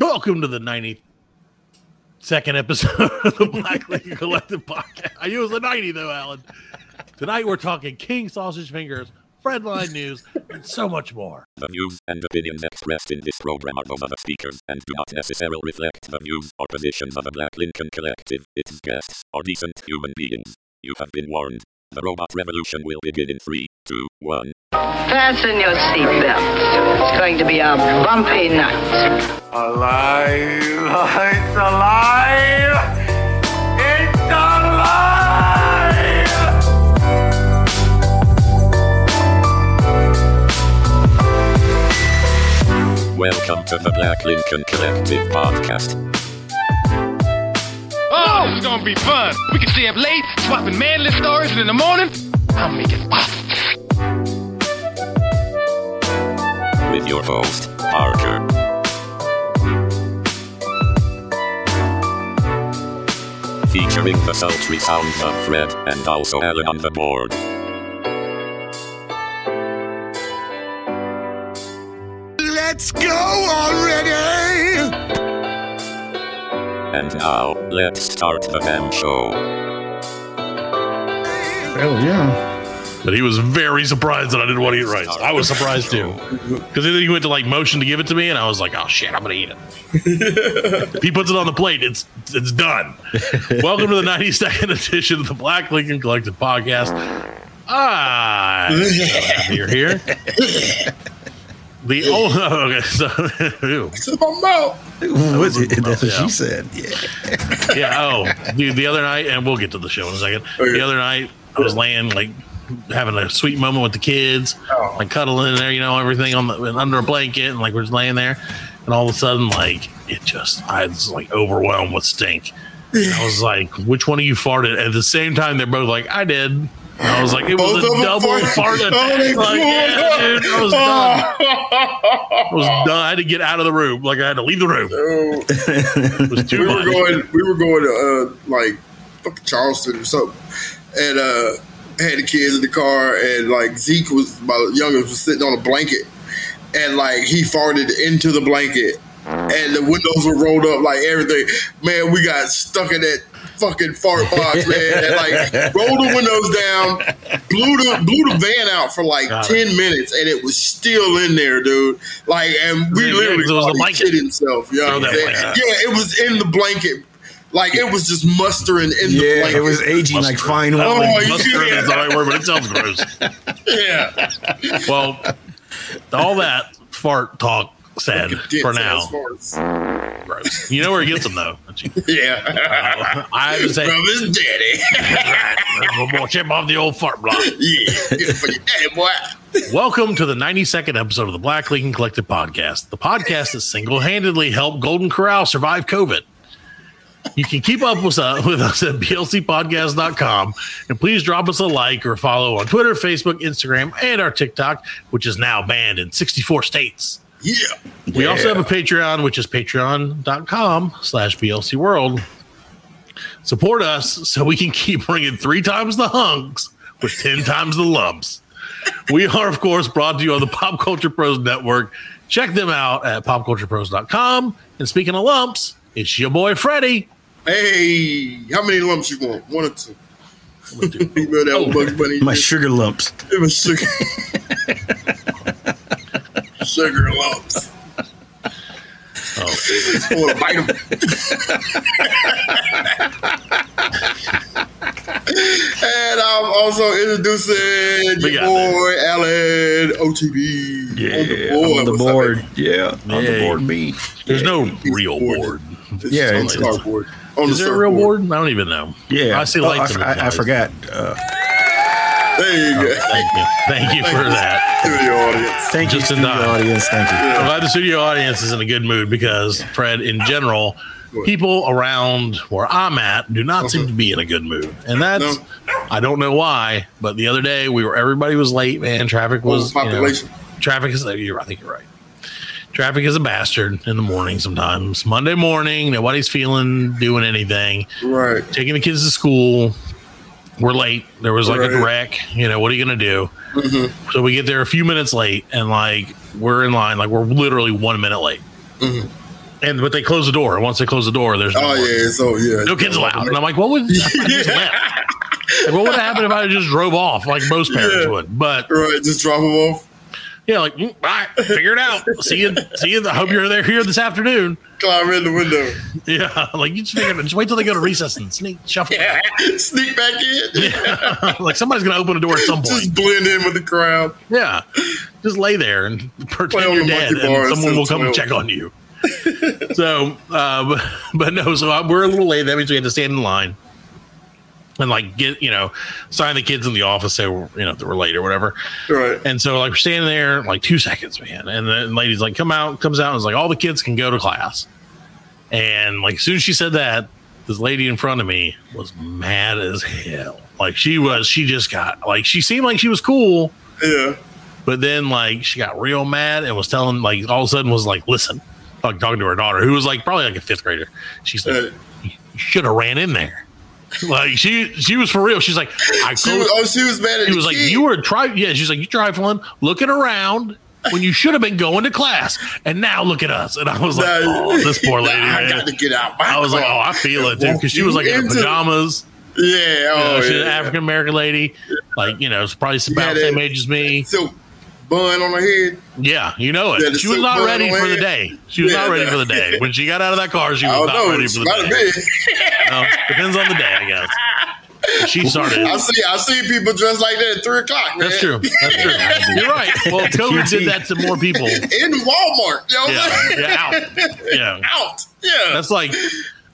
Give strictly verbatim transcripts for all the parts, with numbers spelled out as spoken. Welcome to the ninety-second episode of the Black Lincoln Collective Podcast. I use the ninety, though, Alan. Tonight we're talking King Sausage Fingers, Fredline News, and so much more. The views and opinions expressed in this program are those of the speakers and do not necessarily reflect the views or positions of the Black Lincoln Collective, its guests, or decent human beings. You have been warned. The robot revolution will begin in three, two, one. Fasten your seatbelts. It's going to be a bumpy night. Alive! It's alive! It's alive! Welcome to the Black Lincoln Collective Podcast. Oh, this is gonna be fun. We can stay up late, swapping manly stories, and in the morning, I'll make it pop. With your host, Parker. Featuring the sultry sounds of Fred and also Alan on the board. Let's go already! And now, let's start the damn show. Hell yeah. But he was very surprised that I didn't want to eat rice. I was surprised too. Because then he went to like motion to give it to me and I was like, oh shit, I'm going to eat it. If he puts it on the plate, it's it's done. Welcome to the ninety-second edition of the Black Lincoln Collective Podcast. Ah, you're here. The old oh, okay, so it's in my mouth. Oh, it's in my mouth. That's what she said. Yeah. Yeah. Oh, dude, the other night, and we'll get to the show in a second. Oh, yeah. The other night, I was laying like having a sweet moment with the kids, oh. like cuddling in there, you know, everything on the under a blanket, and like we're just laying there. And all of a sudden, like, it just, I was, like, overwhelmed with stink. And I was like, which one of you farted? At the same time, they're both like, I did. And I was like, it was both a double fart attack. Oh, like, yeah, dude, I was done. I was done. I had to get out of the room. Like, I had to leave the room. So, it was too we much. Were going, we were going to, uh, like, fucking Charleston or something. And uh, I had the kids in the car. And, like, Zeke was, my youngest, was sitting on a blanket. And, like, he farted into the blanket. And the windows were rolled up, like, everything. Man, we got stuck in that fucking fart box, man. And, like, rolled the windows down, blew the blew the van out for, like, God. ten minutes. And it was still in there, dude. Like, and we yeah, literally yeah, shit himself. You know what I'm saying? Yeah, it was in the blanket. Like, it was just mustering in yeah, the blanket. It was aging mustering. Like fine wine. Oh, mustering yeah. is the right word, but it sounds gross. Yeah. Well... all that fart talk said for now. Gross. You know where he gets them though. Yeah, uh, I was saying, from his daddy. Boy, chip off the old fart block. Yeah, good for your daddy, boy. Welcome to the ninety-second episode of the Black Lincoln Collective Podcast. The podcast that single-handedly helped Golden Corral survive COVID. You can keep up with us, with us at b l c podcast dot com, and please drop us a like or follow on Twitter, Facebook, Instagram, and our TikTok, which is now banned in sixty-four states. Yeah. We yeah. also have a Patreon, which is patreon dot com slash b l c world. Support us so we can keep bringing three times the hunks with ten times the lumps. We are, of course, brought to you on the Pop Culture Pros Network. Check them out at pop culture pros dot com. And speaking of lumps, it's your boy, Freddie. Hey, how many lumps you want? One or two. One or two. You know that oh, Bugs Bunny. My did. Sugar lumps. It was sugar. Sugar lumps. Oh, it's for a bite 'em. And I'm also introducing we your boy that. Alan O T B. Yeah, on the board. On the board. Yeah, yeah, on the board. Me. There's yeah. no He's real board. board. It's yeah, it's on the starboard. On is the there a real board? I don't even know. Yeah, I see oh, lights. I, f- I, I forgot. Uh, there you oh, go. Thank you. Thank you thank for you that. Studio audience. Thank Just you, studio audience. Thank you. Yeah. I'm glad the studio audience is in a good mood because Fred, in general, people around where I'm at do not okay. seem to be in a good mood, and that's no. I don't know why. But the other day we were everybody was late, man. Traffic was oh, population. You know, traffic is. You're, I think you're right. Traffic is a bastard in the morning sometimes. Monday morning, nobody's feeling doing anything. Right. Taking the kids to school. We're late. There was like right. a wreck. You know, what are you going to do? Mm-hmm. So we get there a few minutes late and like we're in line. Like we're literally one minute late. Mm-hmm. And but they close the door. Once they close the door, there's no oh more. yeah, so yeah, no kids allowed. And I'm like, what would like, what would happen if I just drove off like most parents yeah. would? But right, just drop them off. Yeah, like all right, figure it out. See you, see you. I hope you're there here this afternoon. Climb in the window. Yeah, like you just figure it out. Just wait till they go to recess and sneak, shuffle. Yeah, sneak back in. Yeah. Like somebody's gonna open a door at some point. Just blend in with the crowd. Yeah, just lay there and pretend you're dead, and someone will come and check on you. So, uh, but, but no, so I, we're a little late. That means we had to stand in line and like get, you know, sign the kids in the office. Say, we're, you know, that we're late or whatever. Right. And so like we're standing there like two seconds, man. And the lady's like, come out, comes out. And it's like, all the kids can go to class. And like, as soon as she said that, this lady in front of me was mad as hell. Like she was, she just got like, she seemed like she was cool. Yeah. But then like, she got real mad and was telling like, all of a sudden was like, listen. Like talking to her daughter, who was like probably like a fifth grader. She's like, you should have ran in there. Like she, she was for real. She's like, I she was, oh, she was mad at. She was kid. like, you were trifling. Yeah, she's like, you trifling, looking around when you should have been going to class, and now look at us. And I was like, oh, this poor lady. Nah, I got to get out. I was like, oh, I feel it, dude, because she was like in her pajamas. Yeah, oh, you know, she's yeah, an African American lady. Yeah. Like you know, it's probably about the same age as me. So. Bun on her head. Yeah, you know it. Yeah, she was not ready for head. the day. She was yeah, not ready no. for the day. When she got out of that car, she was not know, ready for the day. No, depends on the day, I guess. But she started. I see. I see people dressed like that at three o'clock. Man. That's true. That's true. You're right. Well, COVID did that to more people in Walmart. Yo. Yeah, yeah, out. Yeah, out. Yeah, that's like.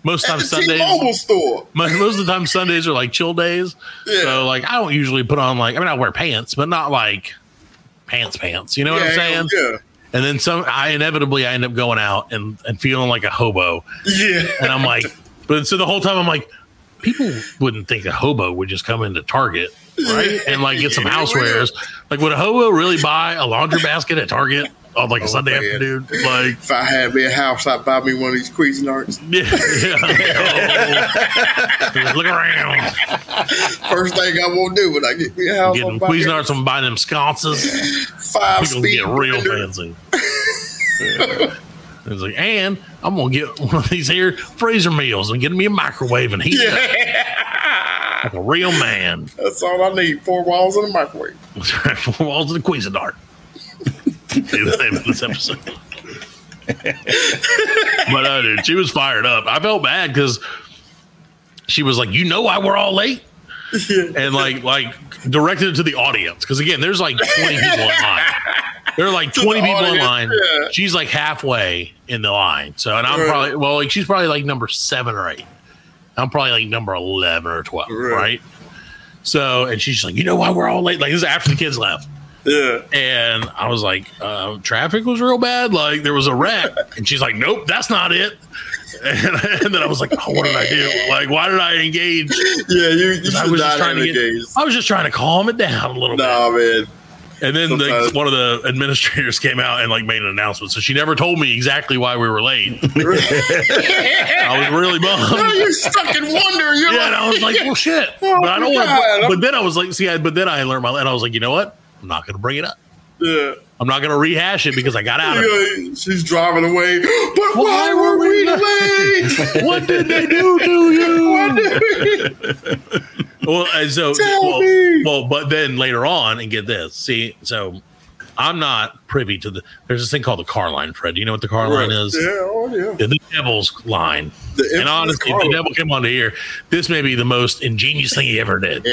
Most of the time Sundays, T-Mobile store. Most of the time Sundays are like chill days. Yeah. So like, I don't usually put on like. I mean, I wear pants, but not like. Pants, pants. You know yeah, what I'm saying? Yeah. And then some. I inevitably I end up going out and, and feeling like a hobo. Yeah. And I'm like, but so the whole time I'm like, people wouldn't think a hobo would just come into Target, right? And like get some housewares. Like, would a hobo really buy a laundry basket at Target on like a oh, Sunday man. afternoon? Like, if I had me a house, I'd buy me one of these Cuisinarts. Yeah. yeah. Oh. Look around. First thing I won't do when I get me a house, get them Cuisinarts and buy them sconces. Five people speed get real fancy. Yeah. It's like, and I'm gonna get one of these here freezer meals and get me a microwave and heat yeah. it up like a real man. That's all I need: four walls and a microwave. Four walls and a Cuisinart. The name of this episode. But uh, dude, she was fired up. I felt bad because she was like, you know why we're all late? And like like directed it to the audience. Cause again, there's like twenty people in line. There are like twenty people in line. Yeah. She's like halfway in the line. So and I'm right. probably well, like she's probably like number seven or eight. I'm probably like number eleven or twelve, right? right? So and she's like, you know why we're all late? Like this is after the kids left. Yeah, and I was like, uh, traffic was real bad. Like there was a wreck, and she's like, "Nope, that's not it." And, and then I was like, oh, "What did I do? Like, why did I engage?" Yeah, you, you I was just trying to engage. Get, I was just trying to calm it down a little nah, bit. Man. And then the, one of the administrators came out and like made an announcement. So she never told me exactly why we were late. I was really bummed. No, you're stuck in wonder. You're yeah, like, and I was like, "Well, shit." Oh, but I don't. God, but then I was like, "See," I, but then I learned my. And I was like, "You know what? I'm not going to bring it up. Yeah. I'm not going to rehash it because I got out of it." She's driving away. But well, why were we late? What did they do to you? What did we- well, and so, Tell well, me. well, but then later on, and get this. See, so I'm not privy to the. There's this thing called the car line, Fred. Do you know what the car right. line is? Yeah, oh, yeah. The, the devil's line. The and honestly, if the devil came onto here, this may be the most ingenious thing he ever did.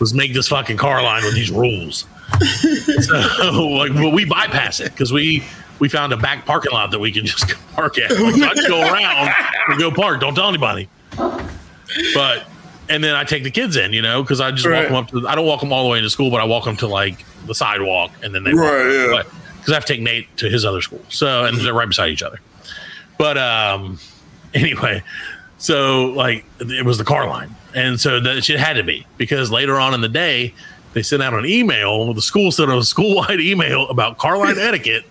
Was make this fucking car line with these rules. So, like, well, we bypass it because we we found a back parking lot that we can just park at. Like, I just go around and go park. Don't tell anybody. But. And then I take the kids in, you know, because I just right. walk them up. To, I don't walk them all the way into school, but I walk them to like the sidewalk, and then they right, walk. Because yeah. I have to take Nate to his other school, so and they're right beside each other. But um, anyway, so like it was the car line, and so that shit had to be because later on in the day they sent out an email. The school sent out a school-wide email about car line etiquette.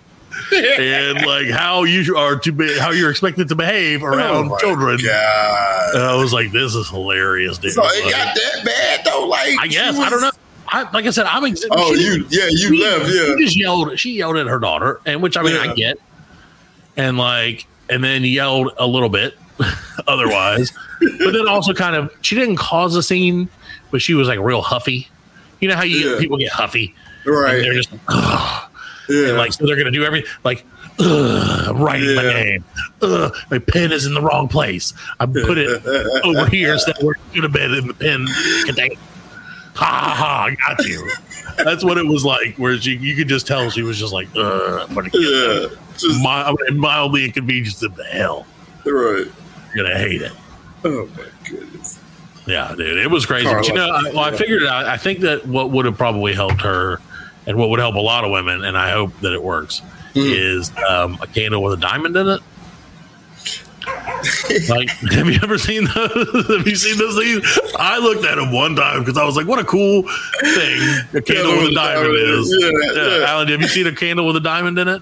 And like how you are to be, how you're expected to behave around oh children. God. And I was like, this is hilarious, dude. So it like, got that bad though. Like I guess was, I don't know. I, like I said, I'm. Ex- oh, she, you yeah, you she, left. Yeah, she just yelled. She yelled at her daughter, and which I mean, yeah. I get. and like, and then yelled a little bit otherwise, but then also kind of, she didn't cause a scene, but she was like real huffy. You know how you yeah. people get huffy, right? They're just ugh. Yeah. And like, so they're gonna do everything like ugh, writing yeah. my name. Ugh, my pen is in the wrong place. I put it over here instead of where it should have been in the pen container. Ha ha! I got you. That's what it was like. Where she, you could just tell she was just like, ugh, I'm gonna get yeah, just, mild, mildly inconvenienced to the hell. Right. You're gonna hate it. Oh my goodness. Yeah, dude, it was crazy. Carla, but you know, I, well, I figured out. I think that what would have probably helped her, and what would help a lot of women, and I hope that it works, mm. is um, a candle with a diamond in it. Like, have you ever seen those? Have you seen those things? I looked at them one time because I was like, what a cool thing a candle with a diamond is. Yeah, yeah. Yeah. Alan, have you seen a candle with a diamond in it?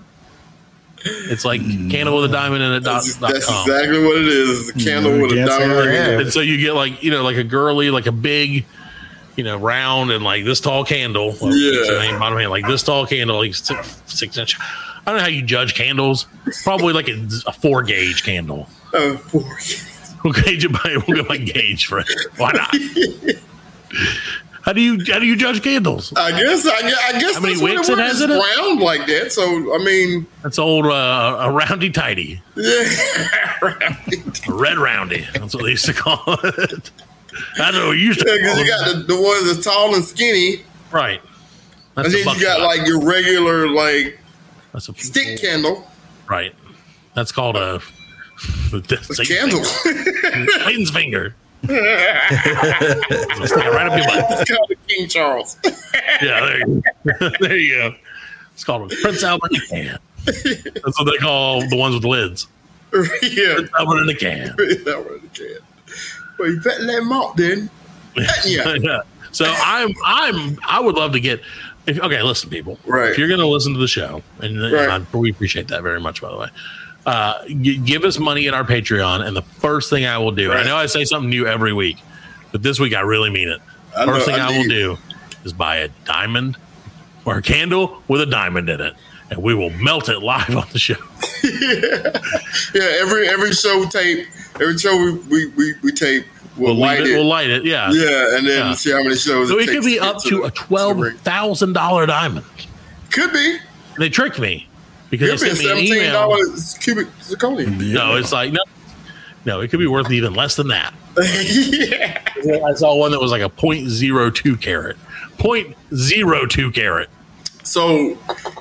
It's like mm. candle with a diamond in it. That's, dot, that's dot exactly what it is. It's a candle mm, with a diamond in it. And so you get like, you know, like a girly, like a big, you know, round and like this tall candle. Well, yeah. Bottom hand, like this tall candle, like six, six inch. I don't know how you judge candles. Probably like a, a four gauge candle. Oh, four gauge. We'll gauge it by we'll go by gauge for it. Why not? How do you how do you judge candles? I guess I, I guess how many that's wicks what it, it has in it? Round like that. So I mean, that's old uh, a roundy tighty. Yeah, roundy tighty. Red roundy. That's what they used to call it. I don't know. You used to. Because yeah, you got the, the ones that's tall and skinny, right? That's and then you got like your regular like that's a stick candle, right? That's called a, that's a candle. Satan's finger. So right up your butt. It's called King Charles. Yeah, there you go. There you go. It's called Prince Albert in a can. That's what they call the ones with lids. Yeah. Prince Albert in a can. Prince Albert in a can. Well, you better let him out then. Yeah. Yeah. So I'm, I'm, I would love to get. If, okay, listen, people. Right. If you're going to listen to the show, and, right. and I, we appreciate that very much, by the way. Uh, give us money in our Patreon, and the first thing I will do, right. I know I say something new every week, but this week I really mean it. I first know, thing I, I will do is buy a diamond or a candle with a diamond in it, and we will melt it live on the show. yeah. yeah, every every show tape, every show we we, we, we tape, we'll, we'll light it, it. We'll light it, yeah, yeah, and then yeah. see how many shows. So it, it could be up to a twelve thousand dollar diamond. Could be. They tricked me. Because it could be seventeen dollars cubic zirconium. No, it's like, no, no, it could be worth even less than that. Yeah. I saw one that was like a zero point zero two carat. zero point zero two carat. So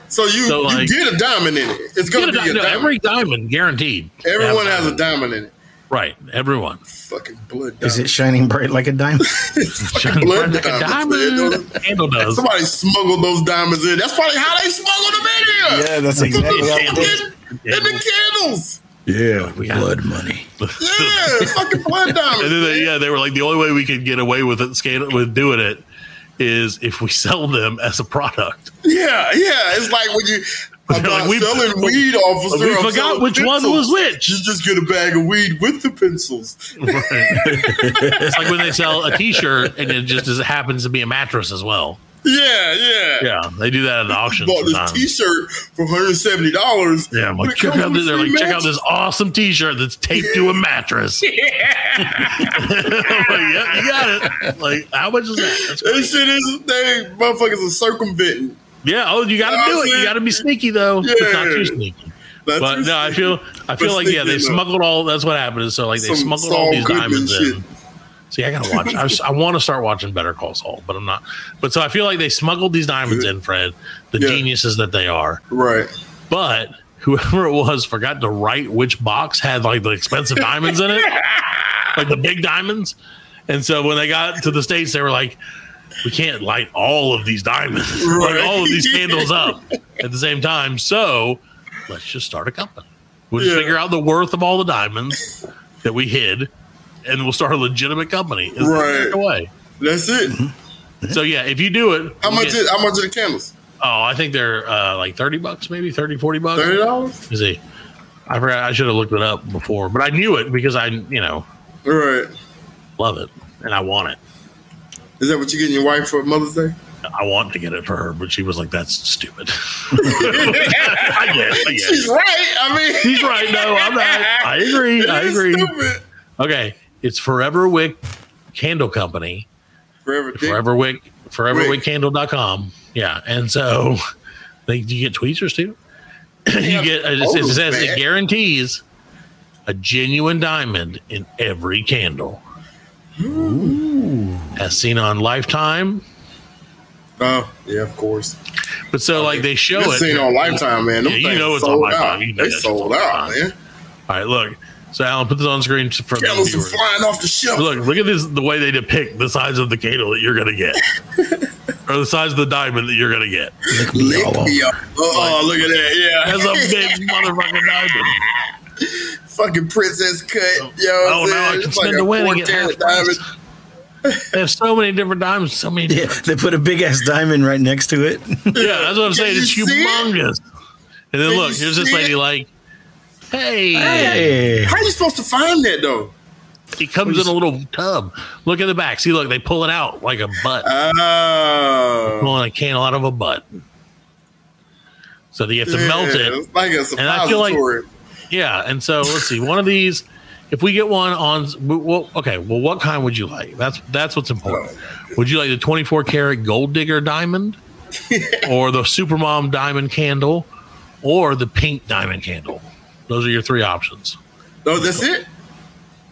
so you, so like, you get a diamond in it. It's going to be a, di- a no, diamond. Every diamond, guaranteed. Everyone has a diamond in it. Right, everyone. Fucking blood diamond. Is it shining bright like a diamond? It's shining blood bright like diamonds, a diamond. Those, candle does. Somebody smuggled those diamonds in. That's probably how they smuggled them in here. Yeah, that's exactly how it was. And the candles. Yeah, we blood got money. Yeah, fucking blood diamonds. And then they, yeah, they were like, the only way we could get away with it, with doing it, is if we sell them as a product. Yeah, yeah. It's like when you... I'm not like, selling weed, officer. We I'm forgot which pencils. One was which. You just get a bag of weed with the pencils. Right. It's like when they sell a T-shirt and it just it happens to be a mattress as well. Yeah, yeah, yeah. They do that at the auction. Bought sometimes. This T-shirt for one hundred seventy dollars. Yeah, I'm like, check out this. They're like, mattress. Check out this awesome T-shirt that's taped to a mattress. Yeah, like, yep, you got it. Like, how much is that? This shit is they motherfuckers are circumventing. Yeah, oh, you got to you know do it. You got to be sneaky though. Yeah. It's not too sneaky. That's but no, I feel I feel like yeah, they enough. Smuggled all. That's what happened. Is so like they Some smuggled all these diamonds shit. In. See, I gotta watch. I, was, I want to start watching Better Call Saul, but I'm not. But so I feel like they smuggled these diamonds in, Fred. The yeah. geniuses that they are, right? But whoever it was forgot to write which box had like the expensive diamonds in it, like the big diamonds. And so when they got to the States, they were like. We can't light all of these diamonds, right. like all of these candles up at the same time. So let's just start a company. We'll just yeah. figure out the worth of all the diamonds that we hid, and we'll start a legitimate company. Is right. Way. That's it. So yeah, if you do it, how much? Get, is, how much are the candles? Oh, I think they're uh, like thirty bucks, maybe thirty, forty bucks. Thirty dollars. Is he? I forgot. I should have looked it up before, but I knew it because I, you know, right, love it and I want it. Is that what you getting your wife for Mother's Day? I want to get it for her, but she was like, that's stupid. I guess, I guess. She's right. I mean, she's right. No, I'm not. I agree. I agree. Stupid. Okay. It's Forever Wick Candle Company. Forever, Forever Wick. forever wick candle dot com. Yeah. And so they, you get tweezers too. you yeah, get, it, it says man. It guarantees a genuine diamond in every candle. Ooh. As seen on Lifetime. Oh, yeah, of course. But so, I mean, like, they show it. Seen on Lifetime, man. Yeah, you know it's on Lifetime. You know they sold out, man. All right, look. So, Alan, put this on screen for the viewers. Candles are flying off the shelf. Look, look at this, the way they depict the size of the candle that you're going to get. Or the size of the diamond that you're going to get. Lick me Lick all me up. Oh, like, look at that, yeah. That's a big motherfucking diamond. Fucking princess cut, so, yo. Oh, now I can it's spend like the wedding at half diamond. They have so many different diamonds. So many. Yeah, they put a big ass diamond right next to it. Yeah, that's what I'm saying. It's humongous. It? And then Can look, here's this lady. It? Like, hey. hey, how are you supposed to find that though? It comes What's... in a little tub. Look at the back. See, look, they pull it out like a butt. Oh, They're pulling a candle out of a butt. So that you have to yeah, melt it. It's like a suppository. And I feel like, yeah, and so let's see. One of these. If we get one on, well, okay, well, what kind would you like? That's that's what's important. Oh, would you like the twenty-four karat gold digger diamond, or the Supermom diamond candle, or the pink diamond candle? Those are your three options. Oh, that's it?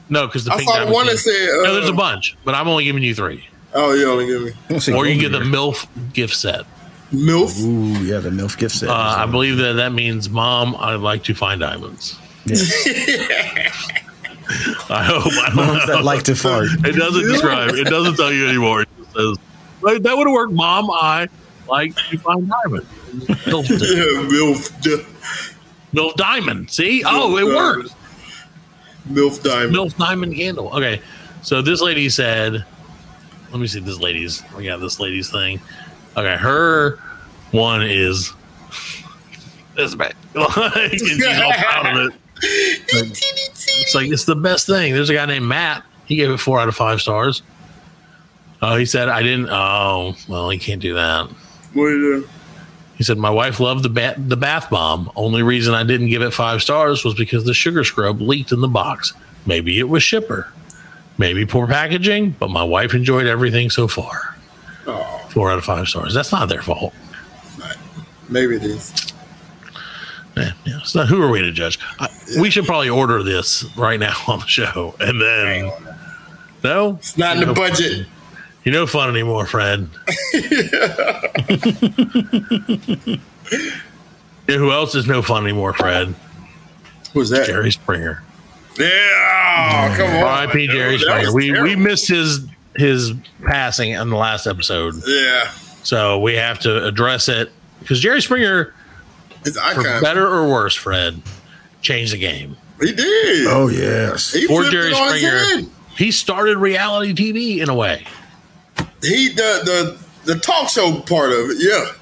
No, because the I pink diamond one candle. Said, uh, no, there's a bunch, but I'm only giving you three. Oh, you only give me. Or you get the MILF gift set. MILF? Ooh, yeah, the MILF gift set. Uh, I believe that that means, Mom, I'd like to find diamonds. Yeah. I hope I moms that like to fart. It doesn't describe. It doesn't tell you anymore. It says, like, that would have worked, Mom. I like to find diamond. Milf, yeah, milf, milf diamond. See, milf oh, it worked. Milf diamond. Milf diamond candle. Okay, so this lady said, "Let me see this lady's. We got this lady's thing. Okay, her one is this bad. Like, she's all proud of it." Like, it's like it's the best thing. There's a guy named Matt. He gave it four out of five stars. Oh, uh, he said I didn't. Oh, well, he can't do that. What do do? He said my wife loved the ba- the bath bomb. Only reason I didn't give it five stars was because the sugar scrub leaked in the box. Maybe it was shipper. Maybe poor packaging. But my wife enjoyed everything so far. Oh. Four out of five stars. That's not their fault. Maybe it is. Yeah, so who are we to judge? I, we should probably order this right now on the show, and then no, it's not in the budget. You're no fun anymore, Fred. Yeah, who else is no fun anymore, Fred? Who's that? Jerry Springer. Yeah, oh, come on, R I P Jerry Springer. We terrible. we missed his his passing on the last episode. Yeah, so we have to address it because Jerry Springer. For better or worse, Fred changed the game. He did. Oh, yes. He For Jerry Springer, he started reality T V in a way. He the, the the talk show part of it, yeah.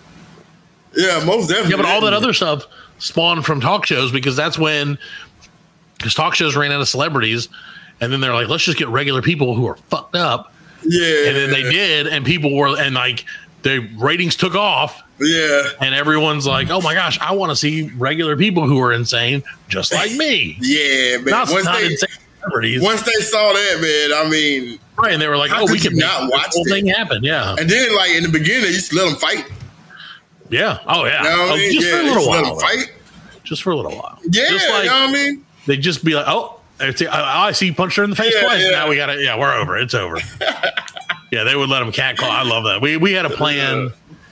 Yeah, most definitely. Yeah, but all that other stuff spawned from talk shows because that's when his talk shows ran out of celebrities, and then they're like, let's just get regular people who are fucked up. Yeah. And then they did, and people were, and like, their ratings took off. Yeah. And everyone's like, oh my gosh, I want to see regular people who are insane just like me. Yeah, man. Not, once, not they, insane celebrities. Once they saw that, man, I mean. Right. And they were like, oh, we can not watch this whole thing happen. Yeah. And then, like, in the beginning, you just let them fight. Yeah. Oh, yeah. You know oh, mean? Just yeah, for a little while. Let them fight. Just for a little while. Yeah. Just like, you know what I mean? They'd just be like, oh, I see you punched her in the face yeah, twice. Yeah. Now we got to, yeah, we're over. It's over. Yeah. They would let them catcall. I love that. We, we had a plan. Yeah.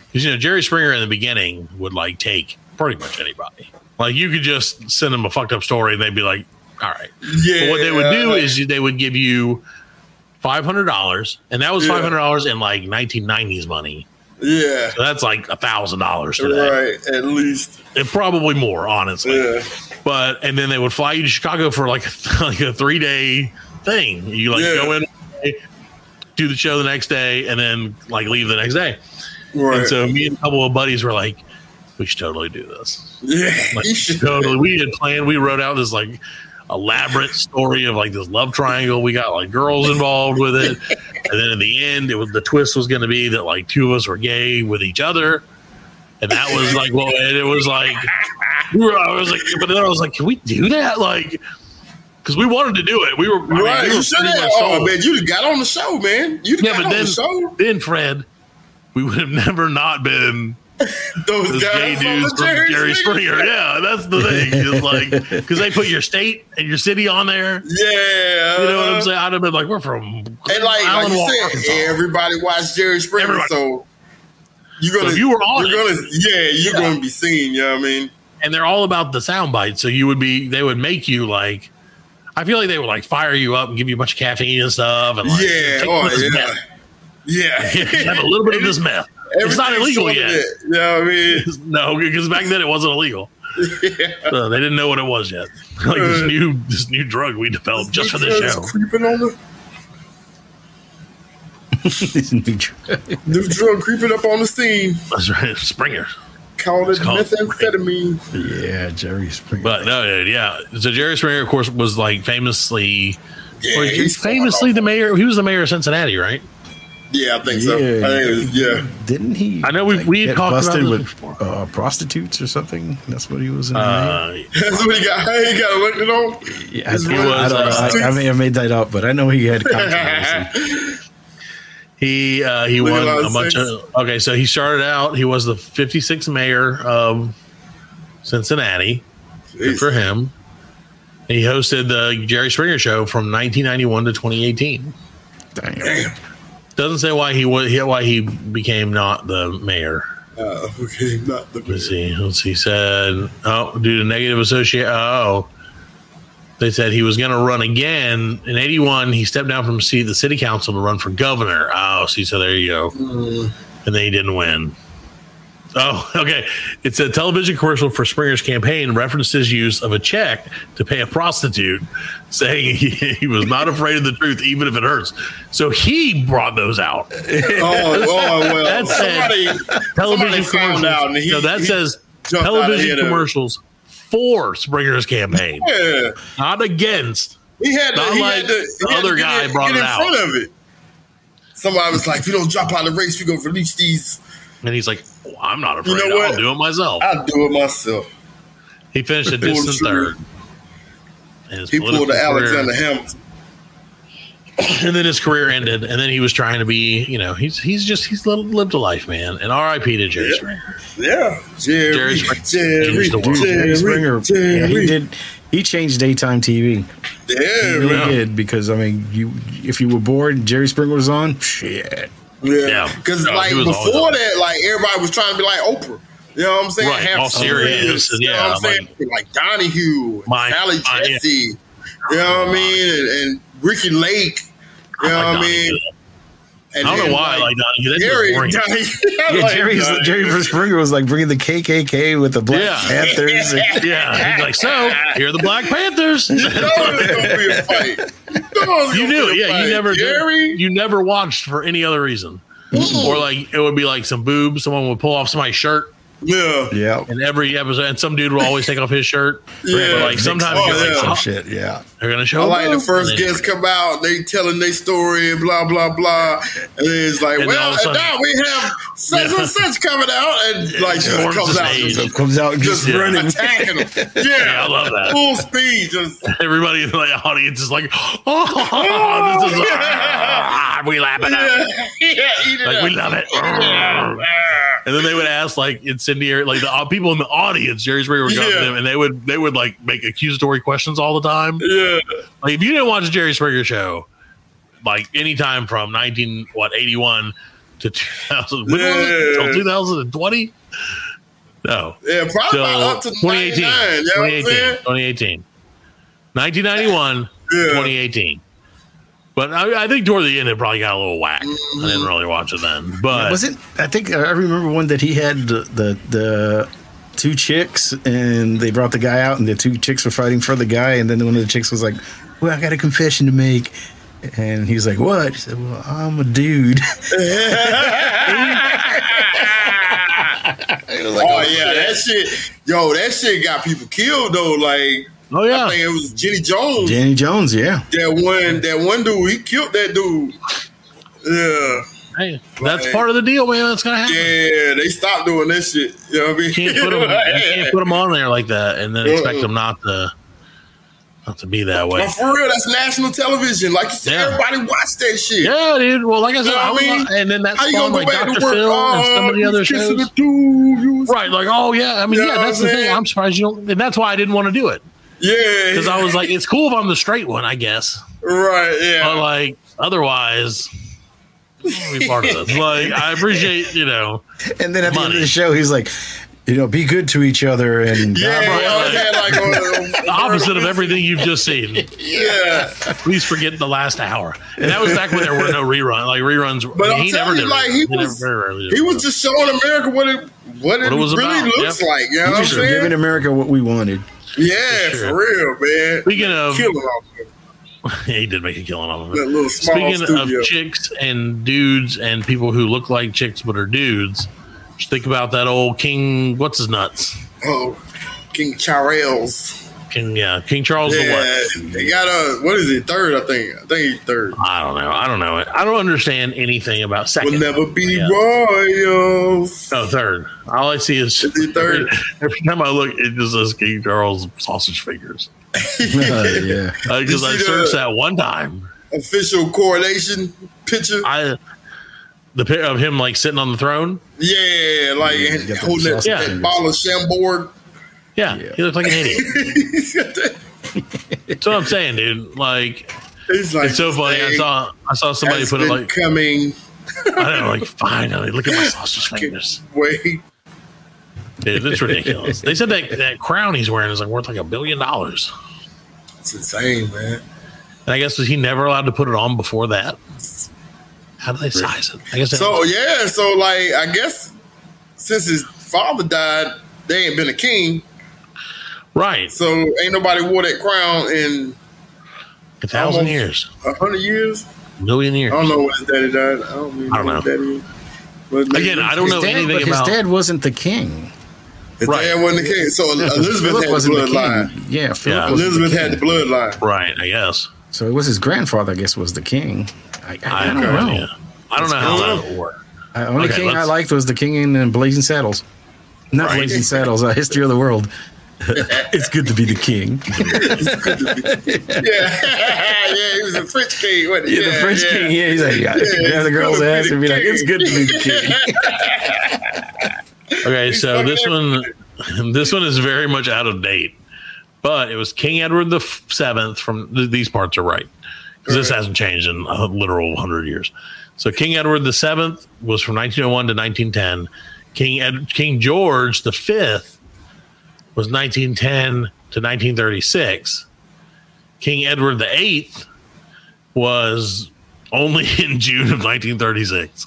Because, you know, Jerry Springer in the beginning would, like, take pretty much anybody. Like, you could just send them a fucked-up story, and they'd be like, all right. Yeah. But what they would do like, is they would give you five hundred dollars, and that was yeah. five hundred dollars in, like, nineteen nineties money. Yeah. So that's, like, one thousand dollars today. Right, at least. And probably more, honestly. Yeah. But, and then they would fly you to Chicago for, like, like a three-day thing. You, like, yeah. go in, do the show the next day, and then, like, leave the next day. Right. And so me and a couple of buddies were like, we should totally do this. Yeah. Like, totally. We had planned. We wrote out this like elaborate story of like this love triangle. We got like girls involved with it. And then in the end, it was, the twist was going to be that like two of us were gay with each other. And that was like, well, and it was like, I was like, but then I was like, can we do that? Like, because we wanted to do it. We were, right. I mean, we you were said that. Oh, man, you got on the show, man. You yeah, got but on then, the show. Then, Fred, we would have never not been those gay dudes from Jerry, Jerry Springer. Springer. Yeah, that's the thing. It's like, because they put your state and your city on there. Yeah. You know what I'm saying? I'd have been like, we're from. And like, like you said, Arkansas. Everybody watched Jerry Springer. Everybody. So you're going to. So you were on you're it. Gonna, yeah, you're yeah. going to be seen. You know what I mean? And they're all about the soundbite. So you would be, they would make you like. I feel like they would like fire you up and give you a bunch of caffeine and stuff. And like, yeah, oh, yeah. yeah. Have a little bit of this meth. It's not illegal yet. It. You know what I mean? No, because back then it wasn't illegal. Yeah. So they didn't know what it was yet. Like uh, this new this new drug we developed just for this show. Creeping on the this new drug. New drug creeping up on the scene. That's right, Springer. Called it methamphetamine. Springer. Yeah, Jerry Springer. But no, yeah. So Jerry Springer, of course, was like famously, yeah, or he's famously the mayor. He was the mayor of Cincinnati, right? Yeah, I think yeah, so. I think it was, yeah. Didn't he? I know we like, we had talked about with before. Uh, prostitutes or something. That's what he was in. Uh, That's what he got. He got elected on. Yeah, I, think, was, I, don't, uh, I, I may have made that up, but I know he had controversy. He uh, he won a bunch of. Okay, so he started out. He was the fifty-sixth mayor of Cincinnati. Jeez. Good for him. He hosted the Jerry Springer Show from nineteen ninety-one to twenty eighteen. Damn. Damn. Doesn't say why he was. Why he became not the mayor. Uh, okay, not the mayor. Let's see. Let's see. Said oh, due to negative association. Oh. They said he was going to run again in eighty-one. He stepped down from C- the city council to run for governor. Oh, see, so there you go. Mm. And then he didn't win. Oh, okay. It's a television commercial for Springer's campaign references use of a check to pay a prostitute, saying he, he was not afraid of the truth, even if it hurts. So he brought those out. oh, oh, well. That somebody, says television commercials. Out and he, no, that says television commercials. For Springer's campaign, yeah. Not against. He had, to, not he like had to, the he other guy in, brought it in out. Front of it. Somebody was like, "If you don't drop out of the race, we gonna release these." And he's like, oh, "I'm not afraid. You know I'll do it myself. I'll do it myself." He finished a distant third. He pulled the Alexander Hamilton, and then his career ended. And then he was trying to be, you know, he's he's just he's lived a life, man. And R I P to Jerry yeah. Springer. Yeah, Jerry, Jerry, Jerry, Jerry, Jerry Springer. Jerry. Yeah, he did. He changed daytime T V. Yeah, he really yeah. did because I mean, you if you were bored, Jerry Springer was on. Shit. Yeah, because yeah. like no, before that, like everybody was trying to be like Oprah. You know what I'm saying? Right. All serious. You know yeah, what I'm saying? Like, like Donahue, my, Sally Jesse. Yeah. You know what I mean? And, and Ricky Lake. You know I like what I mean? And I don't then, know why. Like, I like Jerry, Jerry, yeah, Jerry's, Jerry Springer was like bringing the K K K with the Black yeah. Panthers. And, yeah, he's like, so here are the Black Panthers. You know it's gonna be a fight. You, know you knew, yeah. Fight. You never, Jerry? Did, you never watched for any other reason, mm-hmm. or like it would be like some boob. Someone would pull off somebody's shirt. Yeah, yeah. And every episode, and some dude will always take off his shirt. Yeah, but like sometimes oh, yeah. like, some shit. Yeah, they're gonna show. I like the first guests come out, they telling their story and blah blah blah, and then it's like, and well, sudden, now we have such yeah. and such coming out, and like just yeah. comes, out, just, comes out, just yeah. running, attacking them. Yeah. yeah, I love that. Full speed, just everybody in the audience is like, oh, oh this is yeah. ah, we laughing yeah. at it. Yeah, like up. We love it. Yeah. And then they would ask like incendiary, like the people in the audience, Jerry Springer would go yeah. to them, and they would they would like make accusatory questions all the time. Yeah, like if you didn't watch the Jerry Springer show, like anytime from nineteen what eighty one to two thousand yeah. two thousand and twenty, no, yeah, probably so up to twenty eighteen, twenty eighteen, nineteen ninety-one, yeah. twenty eighteen. But I, I think toward the end, it probably got a little whack. Mm-hmm. I didn't really watch it then. But was it? I think I remember one that he had the, the the two chicks, and they brought the guy out, and the two chicks were fighting for the guy, and then one of the chicks was like, "Well, I got a confession to make," and he's like, "What?" She said, "Well, I'm a dude." Like, oh, oh yeah, shit. that shit, yo, that shit got people killed though. Like. Oh yeah, I think it was Jenny Jones. Jenny Jones, yeah. That one, that one dude, he killed that dude. Yeah. Hey, that's like, part of the deal, man. That's gonna happen. Yeah, they stopped doing that shit. You know what I mean? You can't put them, you can't put them on there like that, and then expect uh-uh. them not to, not to be that way. Well, for real, that's national television. Like you said, yeah. everybody watched that shit. Yeah, dude. Well, like I said, you know I mean, and then that's like Doctor Phil uh, and some of the other shows. The dude, right? Like, oh yeah. I mean, you yeah, that's the man? thing. I'm surprised you don't, and that's why I didn't want to do it. Yeah, because yeah. I was like, it's cool if I'm the straight one, I guess. Right. Yeah. But like, otherwise. Be part of this. Like, I appreciate, you know. And then at money. the end of the show, he's like, you know, be good to each other, and yeah, like, like, like, the opposite of everything you've just seen. Yeah, please forget the last hour. And that was back when there were no reruns, like reruns. But I mean, he never did. Like, he was, he, never, he was just showing America what it what, what it, it was really about. looks yep. like. You know what I'm saying? Giving America what we wanted. Yeah, for, sure. for real, man. Speaking of. Yeah, he did make a killing off of it. Speaking studio. of chicks and dudes and people who look like chicks but are dudes, just think about that old King, what's his nuts? Oh, King Charles. King, yeah, King Charles yeah, the what? They got a, what is it, third, I think. I think he's third. I don't know. I don't know. I don't understand anything about second. We'll never be yeah. royals. No, third. All I see is, is third. Every time I look, it just says King Charles Sausage Fingers. uh, yeah, because uh, I searched that one time. Official coronation picture. I the picture of him like sitting on the throne. Yeah, like mm, holding that, yeah. that ball of Chambord. Yeah, yeah, he looks like an idiot. That's what I'm saying, dude. Like, it's, like it's so funny. I saw I saw somebody put it like coming. I don't know, like finally. Look at my sausage fingers. Wait. Dude, it's ridiculous. They said that that crown he's wearing is like worth like a billion dollars. It's insane, man. And I guess was he never allowed to put it on before that? How do they size it? I guess they so. Yeah, so like I guess since his father died, they ain't been a king, right? So ain't nobody wore that crown in a thousand years, a hundred years, a million years. I don't know when his daddy died. I don't, really I don't know. Daddy, but Again, I don't know dad, anything but about. His dad wasn't the king. His right. dad wasn't the king. So yeah, Elizabeth had the bloodline. Yeah, yeah. Elizabeth the had the bloodline. Right, I guess. So it was his grandfather, I guess, was the king. I, I, I, I don't know. Yeah. I don't That's know how that worked. The only okay, king let's... I liked was the king in Blazing Saddles. Not right. Blazing Saddles, uh, History of the World. It's good to be the king. It's good to be the yeah. yeah, he was a French king, wasn't he? Yeah, the French yeah. king, yeah. He's like, yeah, yeah, grab the girl's ass and be king. like, it's good to be the king. Okay, so this one, this one is very much out of date, but it was King Edward the Seventh. From th- these parts are right because this hasn't changed in a literal hundred years. So King Edward the Seventh was from nineteen oh one to nineteen ten. King Ed- King George the Fifth was nineteen ten to nineteen thirty-six. King Edward the Eighth was only in June of nineteen thirty-six.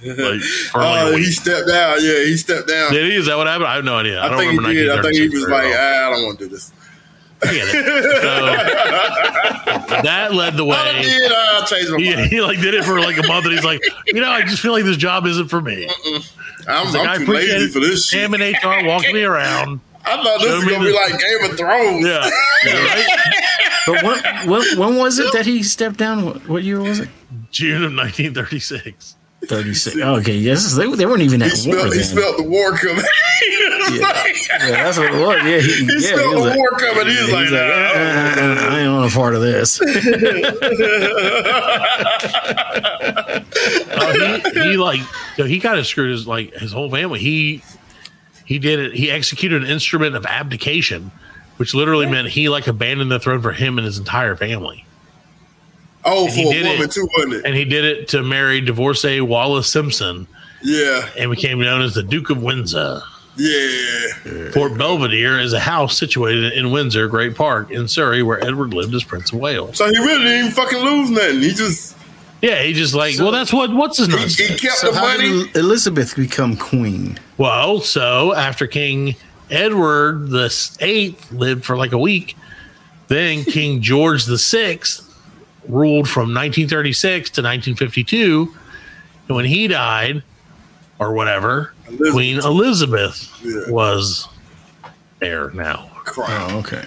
Like, oh, he stepped out. Yeah, he stepped down. Did he? Is that what happened? I have no idea. I, I don't think remember he did. I think he was like, ah, I don't want to do this. Yeah, that, so, that led the way. I did, uh, changed my mind. He, he like did it for like a month, and he's like, you know, I just feel like this job isn't for me. Mm-mm. I'm, like, I'm too lazy for this shit. Damn, H R walked me around. I thought this was gonna be like Game of Thrones. Yeah. yeah right? But when, when, when was it that he stepped down? What year was it? June of nineteen thirty-six. thirty-six. Okay, yes, they, they weren't even at he war. Smelled, he smelled the war coming. yeah. Like, yeah, that's what it was. Yeah, he, he yeah, smelled he the like, war coming. He was, he was like, like uh, uh, I ain't on a part of this. uh, he, he like, so he kind of screwed his like his whole family. He he did it. He executed an instrument of abdication, which literally meant he like abandoned the throne for him and his entire family. Oh, and for a woman it, too, wasn't it? And he did it to marry divorcee Wallace Simpson. Yeah. And became known as the Duke of Windsor. Yeah. Fort Belvedere is a house situated in Windsor Great Park in Surrey where Edward lived as Prince of Wales. So he really didn't even fucking lose nothing. He just... Yeah, he just like, so, well, that's what, what's his name? He, he kept so the how money. Did Elizabeth become queen? Well, so after King Edward the Eighth lived for like a week, then King George the Sixth ruled from nineteen thirty-six to nineteen fifty-two, and when he died, or whatever, Elizabeth. Queen Elizabeth yeah. was there now. Oh, okay.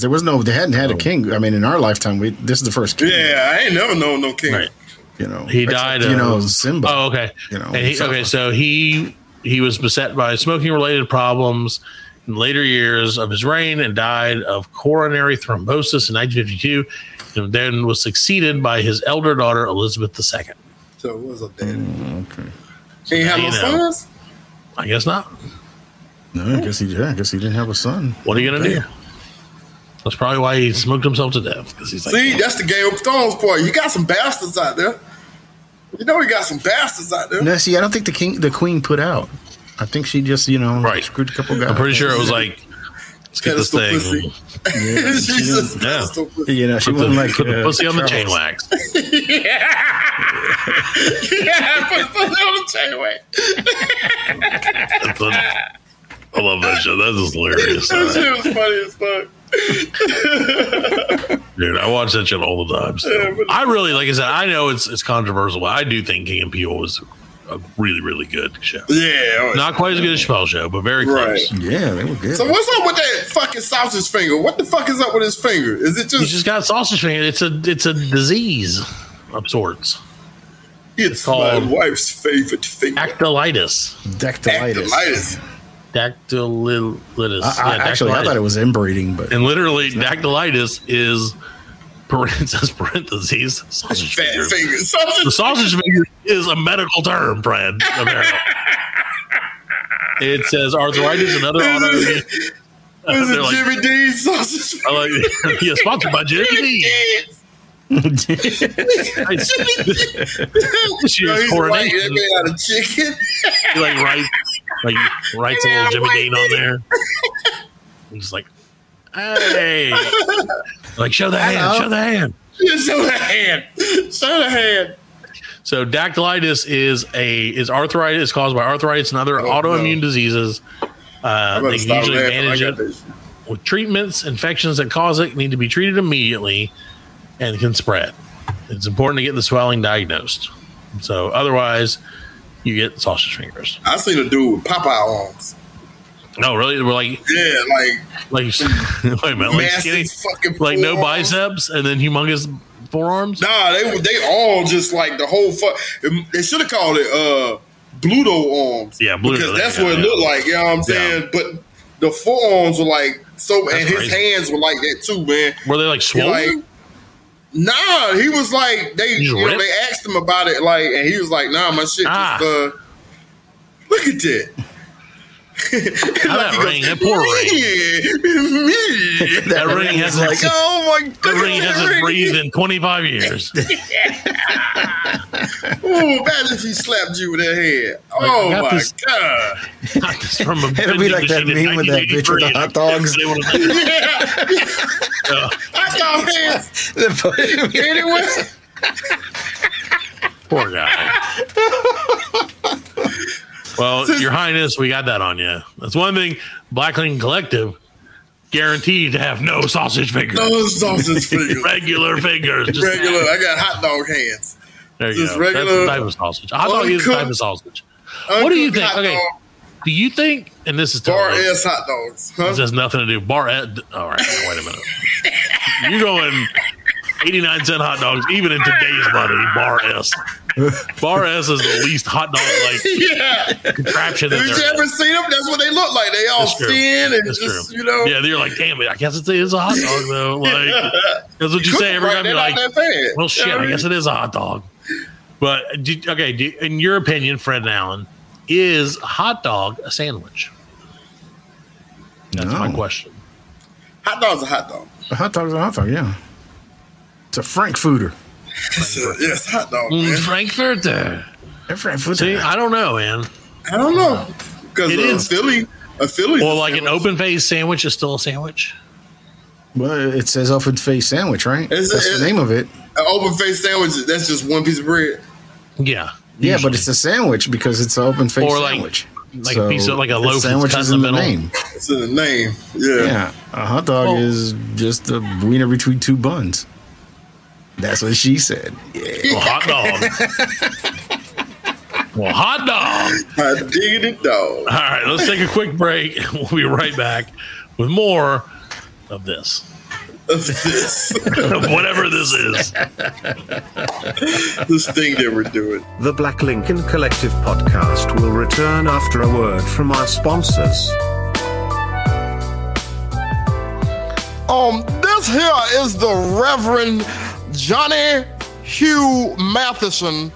because there was no, they hadn't had a king. I mean, in our lifetime, we this is the first king. Yeah, I ain't never known no king. Right. You know, he died. You know, Simba. Oh, okay. You know, and he, okay, so he he was beset by smoking related problems in later years of his reign and died of coronary thrombosis in nineteen fifty-two, and then was succeeded by his elder daughter Elizabeth the Second. So it was up there. Mm, okay. So he had no sons? I guess not. No, I guess he did. I guess he didn't have a son. What are you gonna Damn. do? That's probably why he smoked himself to death. He's like, see, that's the Game of Thrones part. You got some bastards out there. You know, we got some bastards out there. No, see, I don't think the king, the queen, put out. I think she just, you know, right. screwed a couple guys. I'm pretty sure it was like, let's get this thing. Pussy. Yeah, she she just, yeah. pussy. You know, she wasn't like put the uh, pussy on Charles. the chain wax. yeah, yeah, put the pussy on the chain wax. I love that show. That is hilarious. That shit was funny as fuck. Dude, I watch that shit all the time. So. Yeah, I really, like I said, I know it's it's controversial, but I do think King and Peele was a really, really good show. Yeah. Not quite as good as Chappelle's show, but very close. Right. Yeah, they were good. So what's up with that fucking sausage finger? What the fuck is up with his finger? Is it just... He's just got a sausage finger. It's a, it's a disease of sorts. It's, it's called my wife's favorite finger. Dactylitis. Dactylitis. Dactylitis. Dactylitis. I, I, yeah, actually, dactylitis. I thought it was inbreeding, but and literally, dactylitis is parentheses parentheses sausage fingers. fingers. Sausage the sausage finger is a medical term, friend. It says arthritis and other autoimmune. This is Jimmy Dean's sausage. I like it. Yeah, sponsored by Jimmy Dean's. She has coronation. That made out of chicken. She like writes, like writes a little Jimmy Dean on there. I'm just like, hey, like show the hand, show the hand, yeah, show the hand, show the hand. So dactylitis is a is arthritis is caused by arthritis and other oh, autoimmune no. diseases. Uh, they can usually manage it with treatments. Infections that cause it need to be treated immediately and can spread. It's important to get the swelling diagnosed. So otherwise, you get sausage fingers. I seen a dude with Popeye arms. No, really? They were like yeah, like like wait a minute, like skinny, fucking like no biceps, and then humongous forearms. Nah, they they all just like the whole fuck. They should have called it uh, Bluto arms. Yeah, Bluto, because that's yeah, what yeah. it looked like. You know what I'm saying? Yeah. But the forearms were like so, that's and his crazy. hands were like that too, man. Were they like swollen? Like, Nah, he was like they. You know, they asked him about it, like, and he was like, "Nah, my shit." Ah. Just, uh, look at that. How like that ring? Goes, that poor ring. that, that ring hasn't. Like, oh my god! That ring hasn't ring. breathed in twenty-five years. Oh, imagine if he slapped you with that head. Oh my this, god! Got this from a It'll be like that meme with that bitch with the hot dogs. Yeah. Hot dog hands. Anyway. Poor guy. Well, Since- Your Highness, we got that on you. That's one thing. Black Lincoln Collective guaranteed to have no sausage fingers. No sausage fingers. Regular fingers. Just regular. I got hot dog hands. There you just go. Regular, that's the type of sausage. Hot dog is the type of sausage. What do you think? Okay. Dog. Do you think? And this is bar ass hot dogs. Huh? This has nothing to do. Bar ass. All right. Wait a minute. You're going eighty-nine cent hot dogs even in today's money. Bar ass. Bar ass is the least hot dog like yeah. contraption. Have you ever at. seen them? That's what they look like. They all thin and that's just true. You know. Yeah, they're like, damn it. I guess it's, it's a hot dog though. Like that's what you, you say every right, time. You're like, well, shit. You know I mean? guess it is a hot dog. But do, okay, do, in your opinion, Fred and Allen, is hot dog a sandwich? That's no. my question. Hot dog's a hot dog. A hot dog's a hot dog. Yeah, it's a frankfurter. Yes, yeah, hot dog. Man. Frankfurter. Frankfurter. See, I don't know, man. I don't know because it uh, is Philly. A Philly. Well, like sandwich. An open-faced sandwich is still a sandwich. Well, it says open-faced sandwich, right? It's, that's it's, the name of it. An open-faced sandwich. That's just one piece of bread. Yeah. Yeah, usually. But it's a sandwich because it's an open-faced like, sandwich. Like so a piece of like a loaf sandwich is in the, the name. It's in the name. Yeah. Yeah. A hot dog oh. is just a wiener between two buns. That's what she said. Yeah. Well, hot dog. well, hot dog. I dig it, dog. All right, let's take a quick break. We'll be right back with more of this. of this. Whatever this is. This thing that we're doing. The Black Lincoln Collective Podcast will return after a word from our sponsors. Um, this here is the Reverend Johnny Hugh Matheson.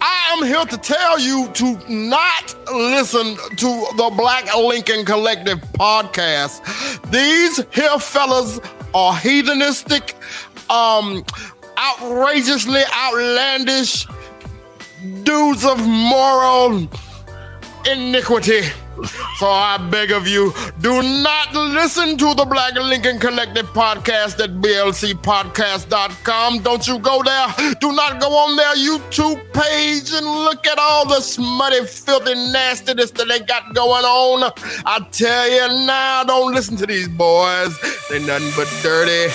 I am here to tell you to not listen to the Black Lincoln Collective Podcast. These here fellas are heathenistic, um, outrageously outlandish dudes of moral iniquity. So I beg of you, do not listen to the Black Lincoln Collective Podcast at b l c podcast dot com. Don't you go there. Do not go on their YouTube page and look at all the smutty, filthy nastiness that they got going on. I tell you now, don't listen to these boys. They nothing but dirty.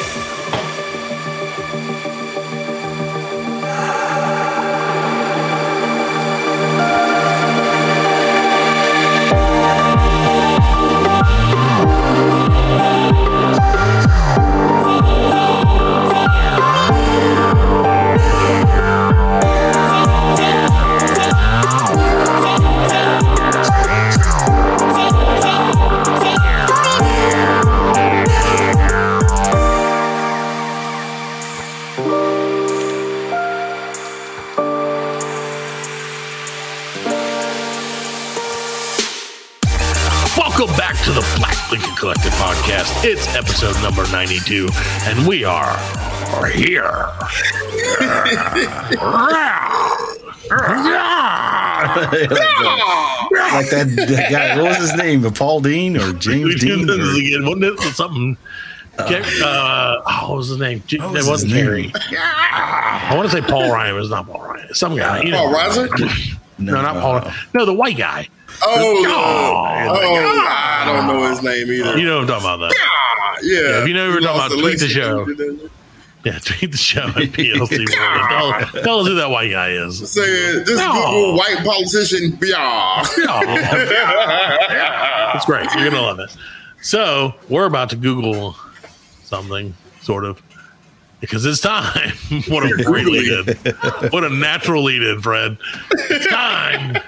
Collective Podcast. It's episode number ninety-two, and we are here. Like that, that guy, what was his name? Paul Dean or James Dean? Or? Again, wasn't it something? Uh, uh, oh, what was his name? It was wasn't Gary. I want to say Paul Ryan, but it's not Paul Ryan. Some guy. You know, Paul Reiser? No, no, not Paul. No. no, the white guy. Oh, oh, oh, oh, I don't know his name either. You know what I'm talking about, though. Yeah. yeah if you know what we're talking about, tweet the show. Yeah, tweet the show at P L C. tell, tell us who that white guy is. Say, this Google white politician. It's great. You're going to love it. So, we're about to Google something, sort of. Because it's time. What a great lead in. What a natural lead in, Fred. It's time.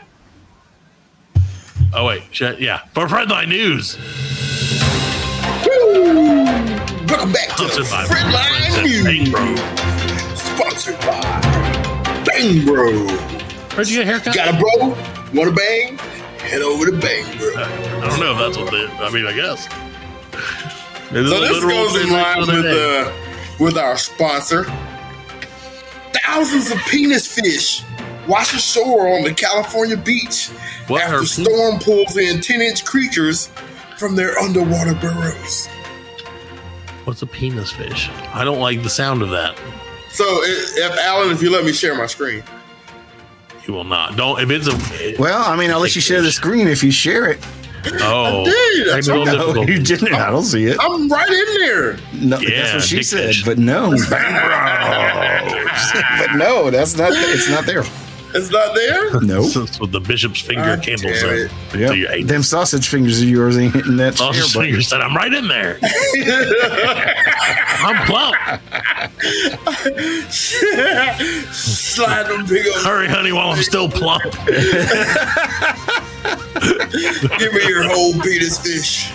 Oh, wait. Should, yeah. For Fredline News. Woo! Welcome back Sponsored to by Fredline News. Bang, Sponsored by Bang Bro. Where'd you get a haircut? Got a bro? Want a bang? Head over to Bang Bro. I don't know if that's what they... I mean, I guess. It's so this goes in line with, uh, with our sponsor. Thousands of penis fish wash ashore on the California beach what after her storm pulls in ten-inch creatures from their underwater burrows. What's a penis fish? I don't like the sound of that. So, if, if Alan, if you let me share my screen. You will not. Don't. If it's a. Well, I mean, I'll let you share fish. the screen if you share it. Oh, I did. I no, you didn't. I don't see it. I'm right in there. No, yeah, that's what she said. Fish. But no, but no, that's not. It's not there. It's not there? No. Nope. It's with the bishop's finger candles. Yep. Them sausage fingers of yours ain't hitting that sausage chair. Sausage fingers said, I'm right in there. I'm plump. Slide them big old. Hurry, honey, while I'm still plump. Give me your whole penis fish.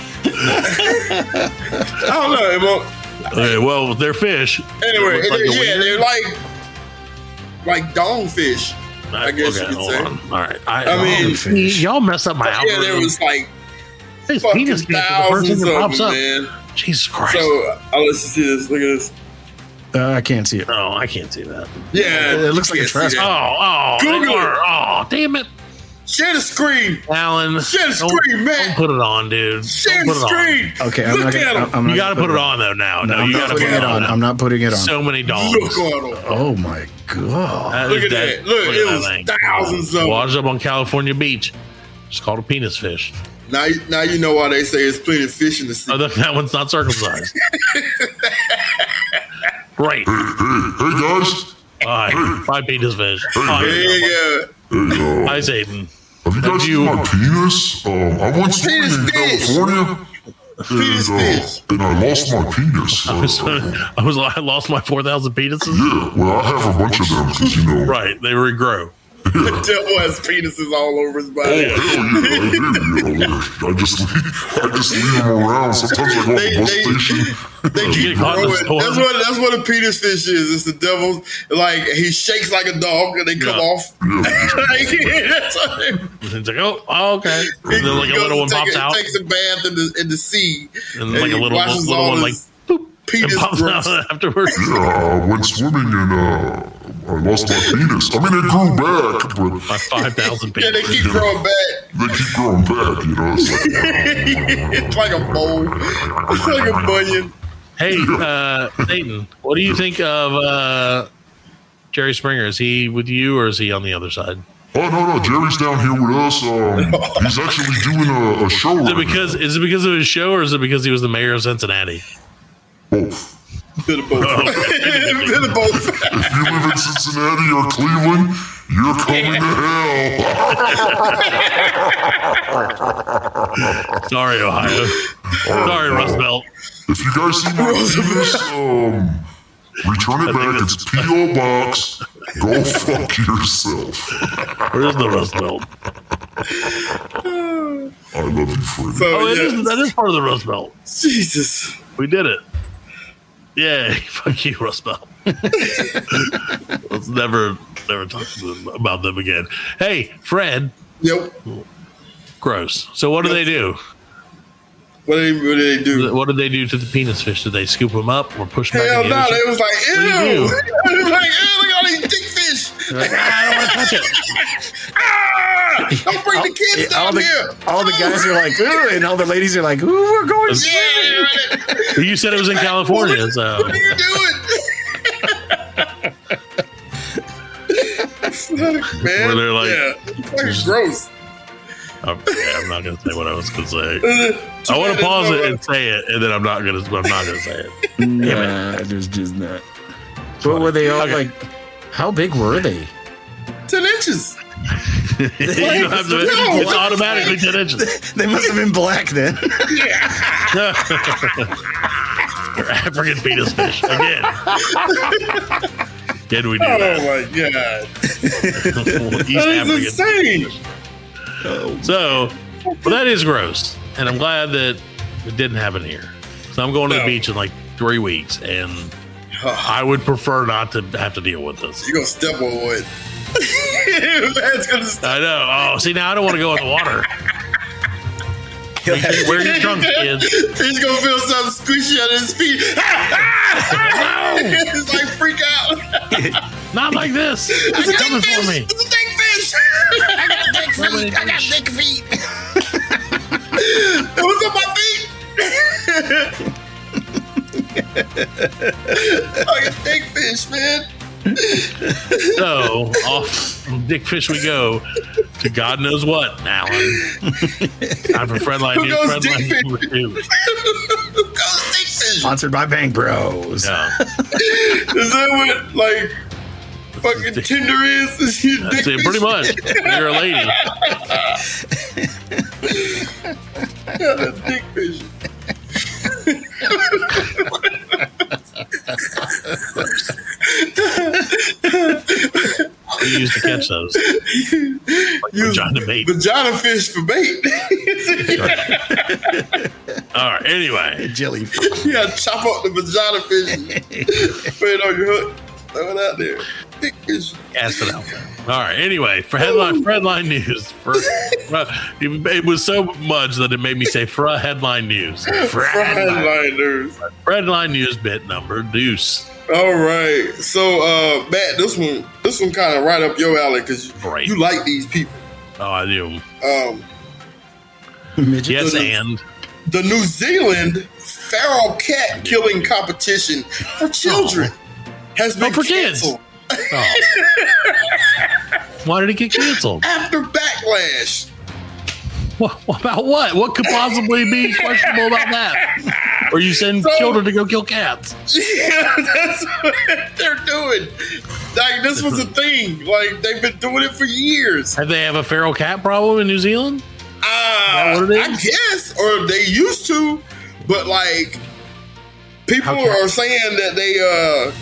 I don't know. It won't. Okay, well, they're fish. Anyway, they're, like yeah, wiener. they're like, like dong fish. I, I guess okay, you could say. On. All right. I, I mean, y- y'all mess up my yeah, algorithm. Yeah, there was like his penis thousands the that pops of them, up. man. Jesus Christ. So, oh, let's see this. Look at this. Uh, I can't see it. Oh, I can't see that. Yeah. It, it looks like a trash can. Oh, oh. Google it. Oh, damn it. Share the screen. Alan. Share the screen, man. Don't put it on, dude. Share the screen. Okay. I'm Look not, at him. I'm you got to put it on, though, now. No, no you got to put it on. I'm not putting it on. So many dogs. Look on them. Oh, my God. Look at that. that. Look, Look, it was thing. thousands of them. Washed up on California Beach. It's called a penis fish. Now, now you know why they say it's plenty of fish in the sea. Oh, that, that one's not circumcised. Great. Hey, hey, hey, guys. Bye. Hey. Bye, penis fish. Hey, Bye, hey, hey, uh, Hi, Satan. Have you guys seen my penis? Um, I went swimming in California. Penis, and, uh, penis. And I lost my penis. I was, uh, I was like, I lost my four thousand penises? Yeah, well, I have a bunch of them because, you know. Right, they regrow. Yeah. Devil has penises all over his body. Oh, hell yeah, I, did, you know, I just leave, I just leave them around. Sometimes I go they, to the bus they, station. They keep growing. That's what that's what a penis fish is. It's the devil's, like, he shakes like a dog and they come yeah. off. Yeah. Like, it's like, oh, oh okay. And then like a little one pops a, out. Takes a bath in the in the sea. And, and like a little, washes little, all little his, one like boop, penis pops out afterwards. Yeah, I went swimming and uh I lost my penis. I mean, it grew back, but by five thousand people. Yeah, they keep growing back. They keep growing back, you know. It's like, it's like a bowl. It's like a bunion. Hey, uh, Nathan, what do you think of uh, Jerry Springer? Is he with you, or is he on the other side? Oh no, no, Jerry's down here with us. Um, he's actually doing a, a show. Is it right because now. Is it because of his show, or is it because he was the mayor of Cincinnati? Both. Bit of both. Oh, okay. Bit of both. If you live in Cincinnati or Cleveland, you're coming yeah. to hell. Sorry, Ohio. Right, Sorry, Rust Belt. If you guys see my penis, um, return it back. It's P O Box. Go fuck yourself. Where's the Rust Belt? I love you, Freddie. So, oh, it yeah. is, that is part of the Rust Belt. Jesus. We did it. Yeah, fuck you, Rust Belt. Let's never, never talk to them about them again. Hey, Fred. Yep. Gross. So what yep. do they do? What do they, what do they do? What did they do to the penis fish? Did they scoop them up or push them Hell back in the no, ocean? It was like, ew. It was like, ew, look at all these dick fish. Like, I don't want to touch it. Ah, don't bring all, the kids it, down all the, here. All the guys are like, ooh, and all the ladies are like, ooh, we're going swimming. Yeah, right. You said it was in California. What, so. What are you doing? Man, where they're like, yeah, it's like just, gross. I'm, yeah, I'm not gonna say what I was gonna say. I want to pause it and say it, and then I'm not gonna. I'm not gonna say it. Nah, there's just not. What were they all okay. like? How big were they? Ten inches. you like, don't have to, no, it's automatically ten inches. They must have been black then. Yeah. They're African penis fish again. Can we do oh that? Oh my god! That is insane. Fish. So, well, that is gross, and I'm glad that it didn't happen here. So I'm going to no. the beach in like three weeks, and I would prefer not to have to deal with this. You're gonna step on wood. I know. Oh, see, now I don't want to go in the water. Where are your trunks, kids? He's gonna feel something squishy under his feet. It's like freak out. Not like this. It's coming for me. It's a dick fish. I got dick feet. I got dick feet. It was on my feet. I got dick fish, man. So off dick fish we go to God knows what, Alan. Time for Fredline News. Fredline number two. Sponsored by Bank Bros. Yeah. Is that what like fucking dick. Tinder is? Is you That's dick it, pretty much. You're a lady. Yeah, that's dick fish. We used to catch those. Like vagina bait. Vagina fish for bait. All right, anyway. Jelly. You gotta chop up the vagina fish. Put it on your hook. Throw it out there. Thick fish. Cast it out. All right, anyway, for headline, Fredline News. For, it was so much that it made me say for headline news. For headline news. Fredline News bit number deuce. All right, so uh, Matt, this one, this one kind of right up your alley because right. you like these people. Oh, I do. Um, yes, the, and the New Zealand feral cat killing competition for children oh. has been oh, for canceled. Kids. Oh. Why did it get canceled? After backlash. What, about what? What could possibly be questionable about that? Or you send so, children to go kill cats? Yeah, that's what they're doing. Like, this was a thing. Like, they've been doing it for years. Have they have a feral cat problem in New Zealand? Uh, is that what it is? I guess. Or they used to. But like, people are saying that they uh,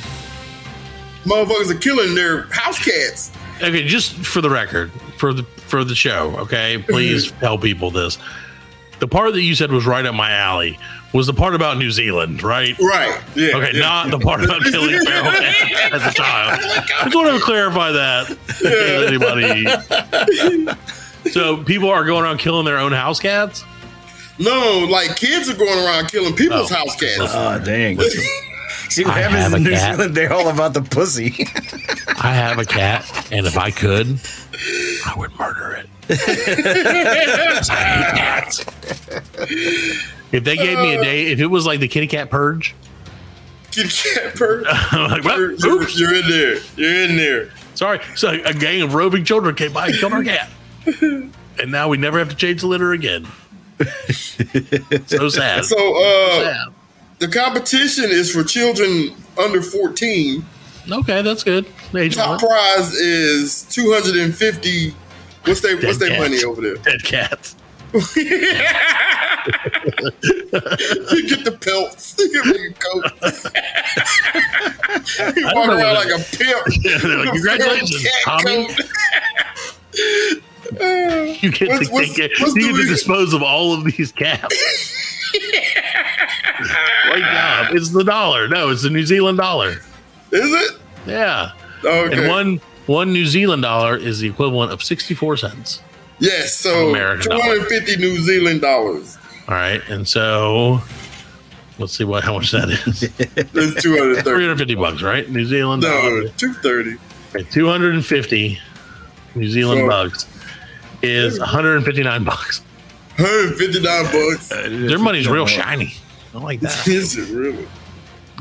motherfuckers are killing their house cats. Okay, just for the record, for the for the show, okay, please tell people this. The part that you said was right up my alley was the part about New Zealand, right? Right. Yeah, okay, yeah. Not the part about killing feral cats as a child. I just want to clarify that. Yeah. Anybody? So people are going around killing their own house cats? No, like kids are going around killing people's oh. house cats. Oh, dang. See what I happens in New cat. Zealand? They're all about the pussy. I have a cat, and if I could, I would murder it. I hate cats. If they gave uh, me a day, if it was like the kitty cat purge. Kitty cat purge? Like, you're, you're, you're in there. You're in there. Sorry. So a gang of roving children came by and killed our cat. And now we never have to change the litter again. So sad. So, uh, so sad. The competition is for children under fourteen. Okay, that's good. Age Top one. Prize is two hundred and fifty. What's their What's their money over there? Dead cats. You get the pelts. You get the coat. You walk around like a pimp. Yeah, like, congratulations, Tommy. You get what's, to what's, get, what's you get to dispose of all of these cats. Great job. It's the dollar. No, it's the New Zealand dollar. Is it? Yeah. Oh, okay. And one one New Zealand dollar is the equivalent of sixty-four cents. Yes, so two hundred fifty dollar. New Zealand dollars. All right. And so let's see what how much that is. It's two hundred thirty. three hundred fifty bucks, right? New Zealand dollars. No, two hundred thirty. Okay, two hundred fifty New Zealand so, bucks. Is one hundred fifty-nine bucks. one hundred fifty-nine bucks. Uh, their money's real shiny. I like that. Is it really?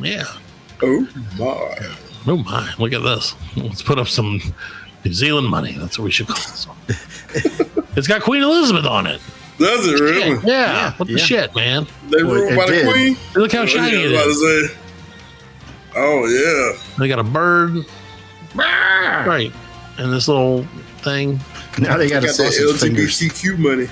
Yeah. Oh my. Oh my. Look at this. Let's put up some New Zealand money. That's what we should call this one. It's got Queen Elizabeth on it. Does it really? Yeah. yeah. What yeah. the shit, man? They ruled by the Queen? Look how shiny it is. Oh, yeah. They got a bird. Right. And this little thing. Now they got a sausage fingers. L G B T Q money.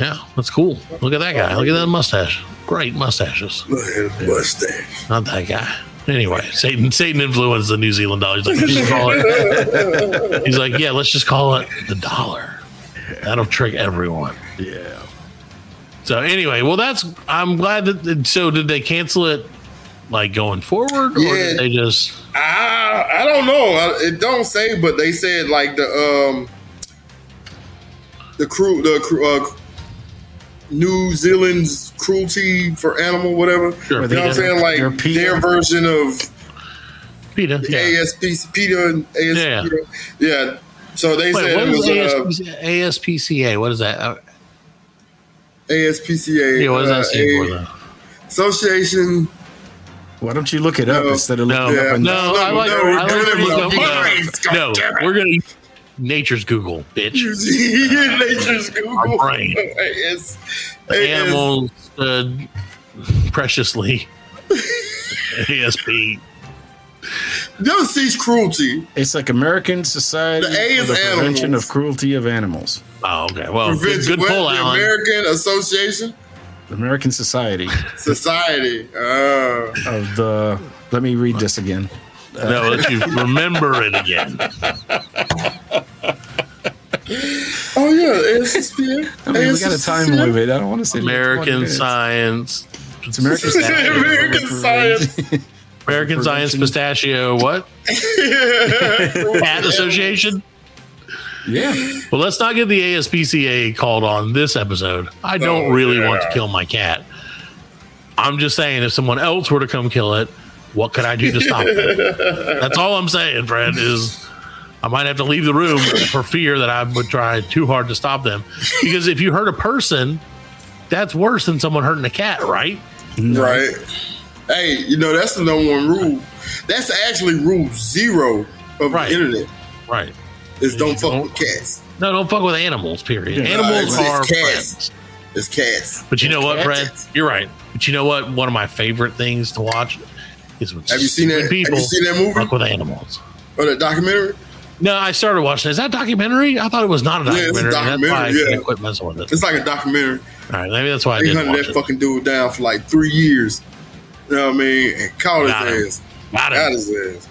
Yeah, that's cool. Look at that guy. Look at that mustache. Great mustaches. Look at the mustache. Not that guy. Anyway, Satan Satan influenced the New Zealand dollar. He's like, let's just call it. He's like, yeah, let's just call it the dollar. That'll trick everyone. Yeah. So anyway, well, that's. I'm glad that. So did they cancel it? Like going forward, or yeah, did they just? I I don't know. I, it don't say, but they said like the um. The crew, the uh, New Zealand's cruelty for animal, whatever. Sure, you know what I'm saying? Like their version of PETA, the yeah. A S P C, PETA, and A S P C A. Yeah. yeah. So they Wait, said what it was A S P C A? Uh, A S P C A. What is that? Uh, A S P C A. Yeah, what does that uh, stand for? Though? Association. Why don't you look it up no, instead of looking no, it up? No, no, I like, no, I like no, no, no, we're going to. Nature's Google, bitch. Nature's Google. Our brain. Yes. Animals, uh, preciously. A S P. Don't cease cruelty. It's like American Society for the Prevention animals. of Cruelty of Animals. Oh, okay. Well, Prevention, good, good pull, Alan. American Association. American Society. Society. Uh. Of the. Let me read this again. No, let you remember it again. Oh yeah, A S P C A. I mean, A S P C A. We got a time limit. I don't want to say American Science. It's American Science. American Science. American Science Pistachio. What? Cat Association. Yeah. Well, let's not get the A S P C A called on this episode. I don't oh, really yeah. want to kill my cat. I'm just saying, if someone else were to come kill it. What could I do to stop that? That's all I'm saying, Fred, is I might have to leave the room for fear that I would try too hard to stop them. Because if you hurt a person, that's worse than someone hurting a cat, right? Right. Hey, you know, that's the number one rule. That's actually rule zero of right. the internet. Right. Is don't fuck don't, with cats. No, don't fuck with animals, period. Yeah. Animals no, are friends. It's cats. But you know what, Fred? You're right. But you know what? One of my favorite things to watch... Have you seen that? Have you seen that movie? Fuck with animals. Or that documentary? No, I started watching. Is that a documentary? I thought it was not a documentary. Yeah, it's a documentary. That's why I yeah. quit messing with it. It's like a documentary. All right, maybe that's why I didn't watch it. They hunted that fucking dude down for like three years. You know what I mean? And caught got his him. ass. Got, got his ass.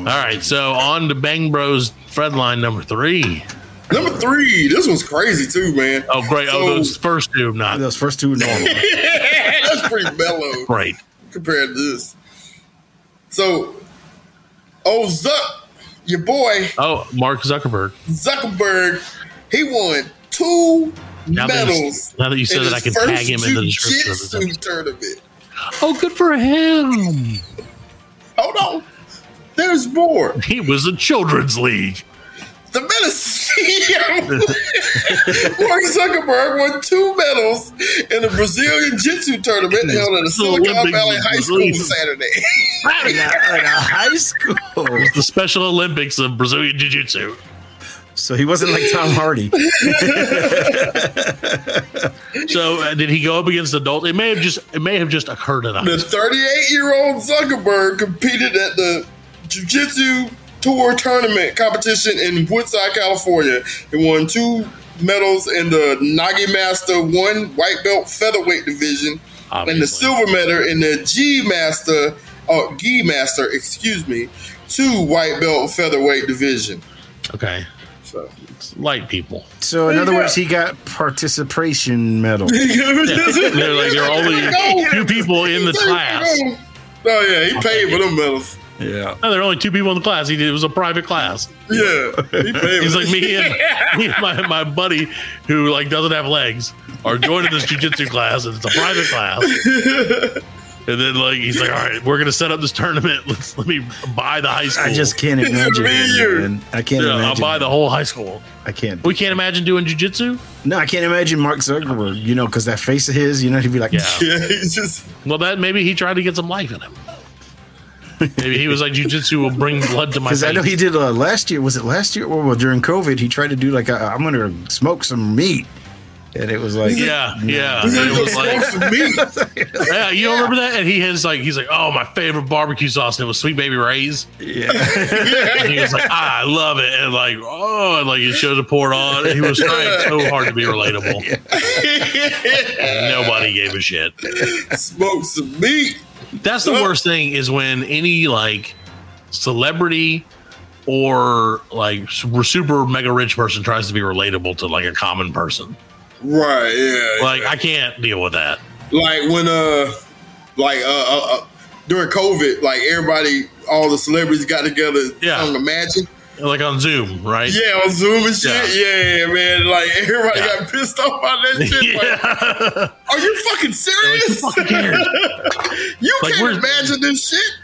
All right, so on to Bang Bros Fredline number three. Number three. This one's crazy too, man. Oh, great. So, oh, those first two, not those first two. Normal. That's pretty mellow. Great compared to this. So, oh, Zuck, your boy. Oh, Mark Zuckerberg. Zuckerberg. He won two now medals. That now that you said that, I can tag him in the description of the tournament. Oh, good for him. Hold on. There's more. He was a children's league. The menace. Mark Zuckerberg won two medals in the Brazilian Jiu-Jitsu tournament held at the Silicon Olympic Valley High School Saturday. Right at a high school. It was the Special Olympics of Brazilian Jiu-Jitsu. So he wasn't like Tom Hardy. So uh, did he go up against adults? It may have just it may have just occurred at the thirty-eight-year-old Zuckerberg competed at the Jiu-Jitsu Tour Tournament competition in Woodside, California. He won two medals in the Nagi Master one white belt featherweight division, obviously, and the silver medal in the G Master, or Gi Master, excuse me, two white belt featherweight division. Okay. So it's light people. So in yeah. other words, he got participation medal. They're like, there are only two people in the class. Oh yeah, he paid okay. for them medals. Yeah, no, there are only two people in the class. He did, it was a private class. Yeah, he he's like me and, me and my, my buddy who like doesn't have legs are joining this jiu-jitsu class, and it's a private class. And then like he's like, all right, we're gonna set up this tournament. Let's let me buy the high school. I just can't imagine. It, I can't. Yeah, imagine I'll buy it. The whole high school. I can't. We can't imagine doing jiu-jitsu. No, I can't imagine Mark Zuckerberg. You know, because that face of his, you know, he'd be like, yeah, yeah he's just. Well, that maybe he tried to get some life in him. Maybe he was like, jiu-jitsu will bring blood to my face. Because I know he did uh, last year. Was it last year? Well, during COVID, he tried to do like, a, I'm going to smoke some meat. And it was like, yeah, no. yeah. And it was like, meat. yeah, you don't yeah. remember that? And he has like, he's like, oh, my favorite barbecue sauce. And it was Sweet Baby Ray's. Yeah. And he was like, ah, I love it. And like, oh, and like, it shows a pour on. And he was trying so hard to be relatable. Yeah. Nobody gave a shit. Smoke some meat. That's the worst thing is when any like celebrity or like super mega rich person tries to be relatable to like a common person. Right. Yeah. Like yeah. I can't deal with that. Like when, uh, like, uh, uh, uh during COVID, like everybody, all the celebrities got together. Yeah. On the Magic. Like on Zoom, right? Yeah, on Zoom and shit. Yeah, yeah man. Like everybody yeah. got pissed off by that shit. Yeah. Like, are you fucking serious? Like, you like, can't imagine this shit.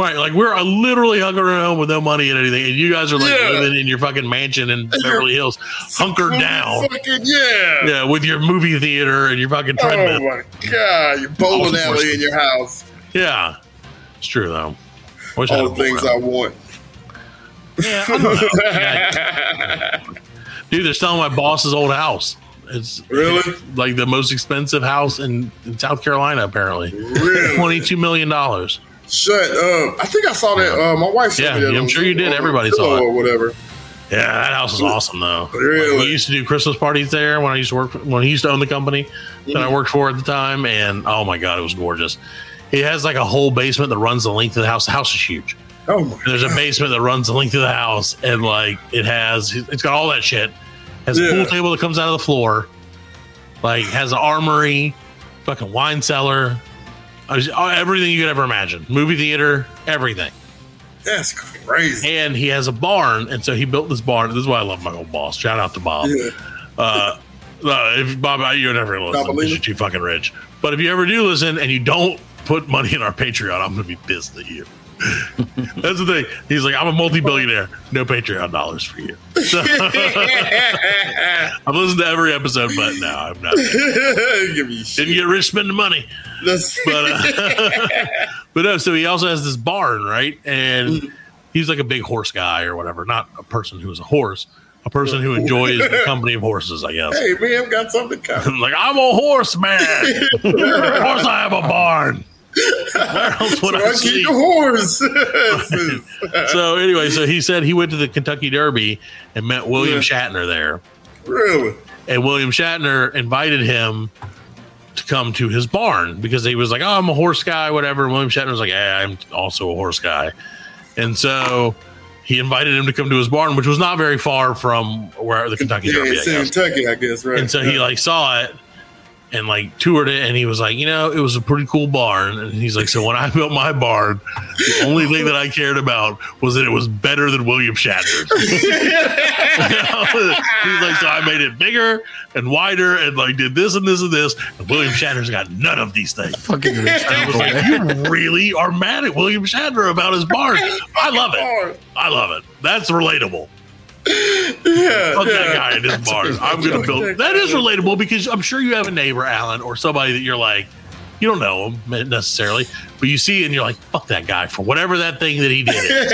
Right, like we're literally hunkering home with no money and anything, and you guys are like yeah. living in your fucking mansion in Beverly Hills, hunkered down. Fucking, yeah, yeah, with your movie theater and your fucking treadmill. Oh my god, your bowling alley in your house. Yeah, it's true though. All the things I want. Yeah, I don't know. Dude, they're selling my boss's old house. It's really it's like the most expensive house in, in South Carolina, apparently. Really? twenty-two million dollars. Shut up. I think I saw that. Uh, my wife said yeah, that. Yeah, I'm sure you did. Everybody saw it. Or whatever. Yeah, that house is awesome, though. Really? Like, we used to do Christmas parties there when I used to work, when I used to own the company mm-hmm. that I worked for at the time. And oh my God, it was gorgeous. It has like a whole basement that runs the length of the house. The house is huge. Oh my There's God. a basement that runs the length of the house, and like it has, it's got all that shit. Has yeah. a pool table that comes out of the floor, like has an armory, fucking wine cellar, everything you could ever imagine. Movie theater, everything. That's crazy. And he has a barn, and so he built this barn. This is why I love my old boss. Shout out to Bob. Yeah. Uh, no, if Bob, you're never gonna listen because you're too fucking rich. But if you ever do listen and you don't put money in our Patreon, I'm gonna be pissed at you. That's the thing. He's like, I'm a multi-billionaire. No Patreon dollars for you. So, I've listened to every episode, but no, I'm not. Give me shit. Didn't get rich spending money. That's- but uh, but no, so he also has this barn, right? And he's like a big horse guy or whatever. Not a person who is a horse. A person who enjoys the company of horses, I guess. Hey, we have got something coming. Like, I'm a horse man. Of course I have a barn. Where else would so I, I see your horse? Right. So anyway, so he said he went to the Kentucky Derby and met William yeah. Shatner there. Really? And William Shatner invited him to come to his barn because he was like, "Oh, I'm a horse guy, whatever." And William Shatner was like, "Yeah, I'm also a horse guy," and so he invited him to come to his barn, which was not very far from where the Kentucky yeah, Derby. It's in Kentucky, I guess, right? And so yeah. he like saw it and like toured it, and he was like, you know, it was a pretty cool barn. And he's like, so when I built my barn, the only thing that I cared about was that it was better than William Shatner's. He's like, so I made it bigger and wider, and like did this and this and this. And William Shatner's got none of these things. Fucking rich people. Like, you really are mad at William Shatner about his barn. I love it. I love it. That's relatable. Yeah, fuck yeah. that guy in his barn. I'm gonna build. That is relatable because I'm sure you have a neighbor, Alan, or somebody that you're like, you don't know him necessarily, but you see it and you're like, fuck that guy for whatever that thing that he did.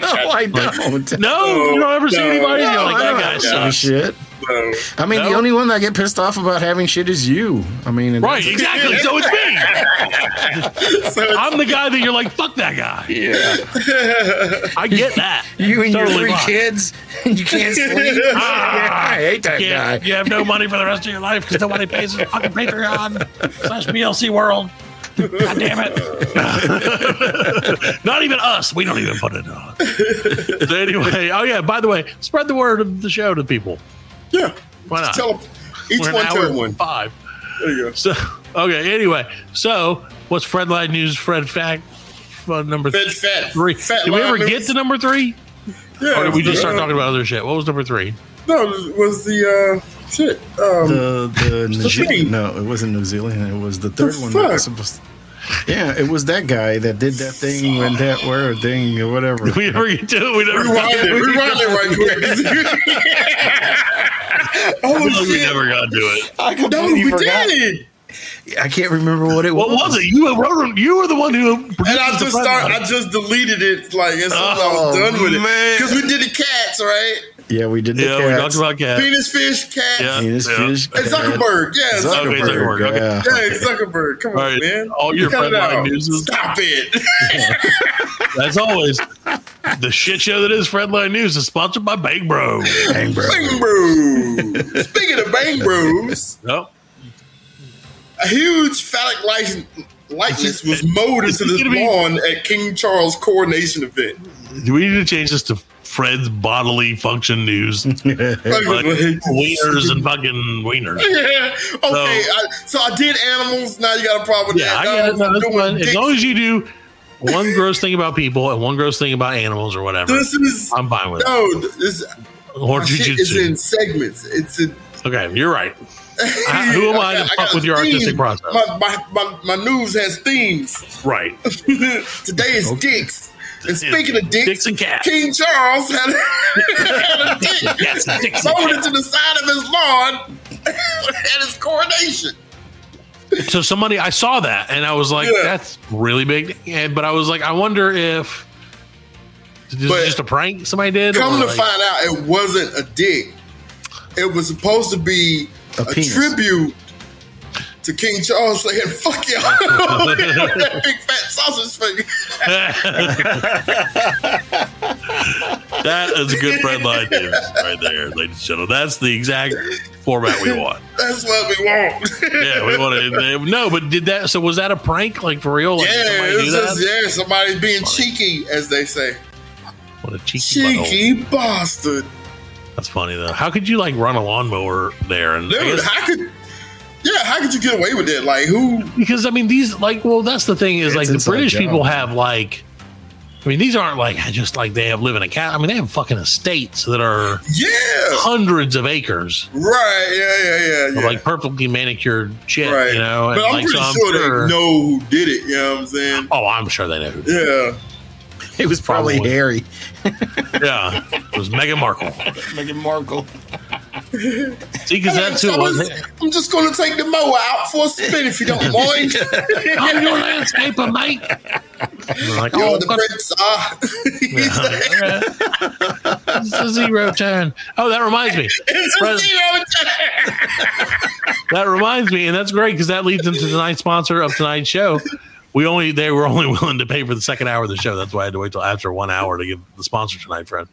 No, I don't. Like, no, you don't ever no, see anybody. No, you're like, that guy sucks. Shit. No. I mean, no. the only one that I get pissed off about having shit is you. I mean, right? Exactly. So it's me. So it's I'm the guy that you're like, fuck that guy. Yeah, I get that. You and totally your three fine. kids, and you can't sleep. Ah, I hate that guy. You have no money for the rest of your life because nobody pays for fucking Patreon slash B L C World. God damn it. Not even us. We don't even put it on. So anyway, oh yeah. By the way, spread the word of the show to people. Yeah, why not? Tell them, each We're one tell one. Five. There you go. So okay. Anyway, so what's Fredline News? Fred fact uh, number Fed, th- three. Fat did we ever news. get to number three? Yeah. Or did we just the, start uh, talking about other shit? What was number three? No, it was the uh, shit. Um, the the New Zealand. No, it wasn't New Zealand. It was the third the one. That was supposed to- Yeah, it was that guy that did that thing and that word thing or whatever. We never get to it. We never rewind it. Rewind it right quick. Oh shit! We never got to it. I completely no, we forgot. did. I can't remember what it was. What was it? You were you were the one who. And I just start, I just deleted it like as soon as oh, I was done with man. it because we did the cats, right? Yeah, we did the yeah, cats. Yeah, we talked about cats. Penis fish, cats. Yeah. Penis yeah. fish. And Zuckerberg. Yeah, Zuckerberg. Okay, Zuckerberg. Okay. Yeah. yeah, Zuckerberg. Come on, all right. man. All your Fredline News. Stop it. As always, the shit show that is Fredline News is sponsored by Bang Bros. Bang Bros. Bang Bros. Speaking of Bang Bros, nope. a huge phallic license. Likeness was mowed into this lawn at King Charles' coronation event. Do we need to change this to Fred's bodily function news? Like wieners and fucking wieners. Yeah. Okay, so I, so I did animals. Now you got a problem with yeah, that. I no, get it. No, as long as you do one gross thing about people and one gross thing about animals or whatever, this is, I'm fine with no, it. No, this is in segments. It's in, okay, you're right. I, who am I, I got, to fuck with your theme. artistic process? My, my, my, my news has themes. Right. Today is okay. dicks. And speaking of dicks, dicks and cats. King Charles had a, had a dick yes, molded to the side of his lawn at his coronation. So somebody, I saw that and I was like, yeah. that's really big. And, but I was like, I wonder if this is just a prank somebody did. Come to like, find out it wasn't a dick. It was supposed to be A, a tribute to King Charles saying, fuck y'all. That big fat sausage finger. That is a good Fredline News right there, ladies and gentlemen. That's the exact format we want. That's what we want. Yeah, we want to. No, but did that. So was that a prank? Like for real? Like, yeah, it was just, yeah, somebody's being funny. cheeky, as they say. What a cheeky Cheeky butthole. bastard. That's funny though. How could you like run a lawnmower there? And Dude, guess, how could? Yeah, how could you get away with it? Like who? Because I mean, these like well, that's the thing is like the British job. people have like, I mean, these aren't like just like they have live in a cat. I mean, they have fucking estates that are yeah hundreds of acres. Right. Yeah. Yeah. Yeah. yeah. Of, like perfectly manicured shit. Right. You know. But and, I'm like, pretty so sure, sure they know who did it. You know what I'm saying? Oh, I'm sure they know. Who did yeah. It. It was probably, probably Harry. Yeah, it was Meghan Markle. Meghan Markle. See, because that's who it was. I'm just going to take the mower out for a spin if you don't mind. I'm your landscaper, mate. Like, oh, oh, the prince! Ah, yeah. Like, it's a zero turn. Oh, that reminds me. It's a zero turn. That reminds me, and that's great because that leads into tonight's sponsor of tonight's show. We only they were only willing to pay for the second hour of the show. That's why I had to wait till after one hour to give the sponsor tonight, Fred.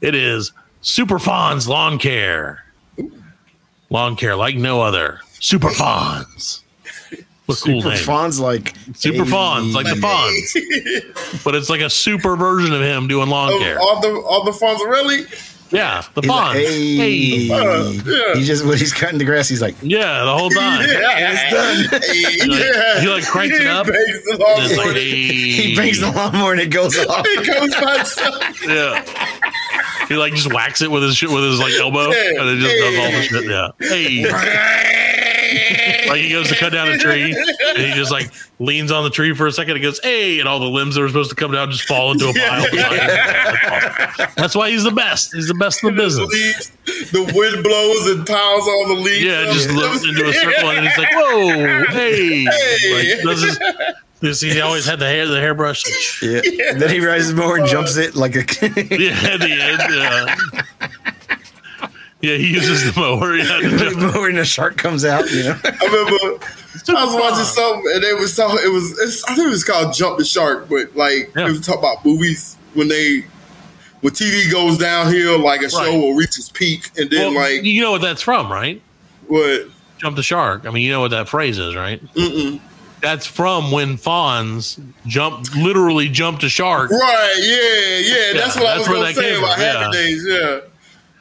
It is Super Fawns Lawn Care. Lawn care like no other. Super Fawns. What a cool name. Super Fawns like Super Fawns like the Fawns. But it's like a super version of him doing lawn oh, care. All the all the Fawns really? Yeah, the Fawns. Like, hey. Hey. Uh, yeah. He just when he's cutting the grass, he's like, yeah, the whole time. Yeah, it's done. Hey. He, like, yeah. he like cranks he it up. Bangs like, hey. He bangs the lawnmower and it goes off. It goes by itself. Yeah. He like just whacks it with his shit with his like elbow, hey, and it just hey, does all the shit. Yeah, hey, like he goes to cut down a tree, and he just like leans on the tree for a second. And goes, hey, and all the limbs that are supposed to come down just fall into a pile. That's awesome. That's why he's the best. He's the best in the business. The, leaves, the wind blows and piles all the leaves. Yeah, it just loops into a circle, and he's like, whoa, hey, hey. Like, does his, This, he always had the hair, the hairbrush. Yeah. Yeah. Then he rises more and jumps it like a. Yeah, the end. Yeah. Yeah, he uses the mower. Yeah, the mower and the shark comes out. You know. I remember I was watching something and they was talking. It was it's, I think it was called Jump the Shark, but like yeah. It was talking about movies when they when T V goes downhill, like a right. show will reach its peak, and then well, like you know what that's from, right? What Jump the Shark? I mean, you know what that phrase is, right? Mm-mm. That's from when fawns jump, literally jumped a shark. Right, yeah, yeah. That's yeah, what I that's was going to say about yeah. Happy Days, yeah.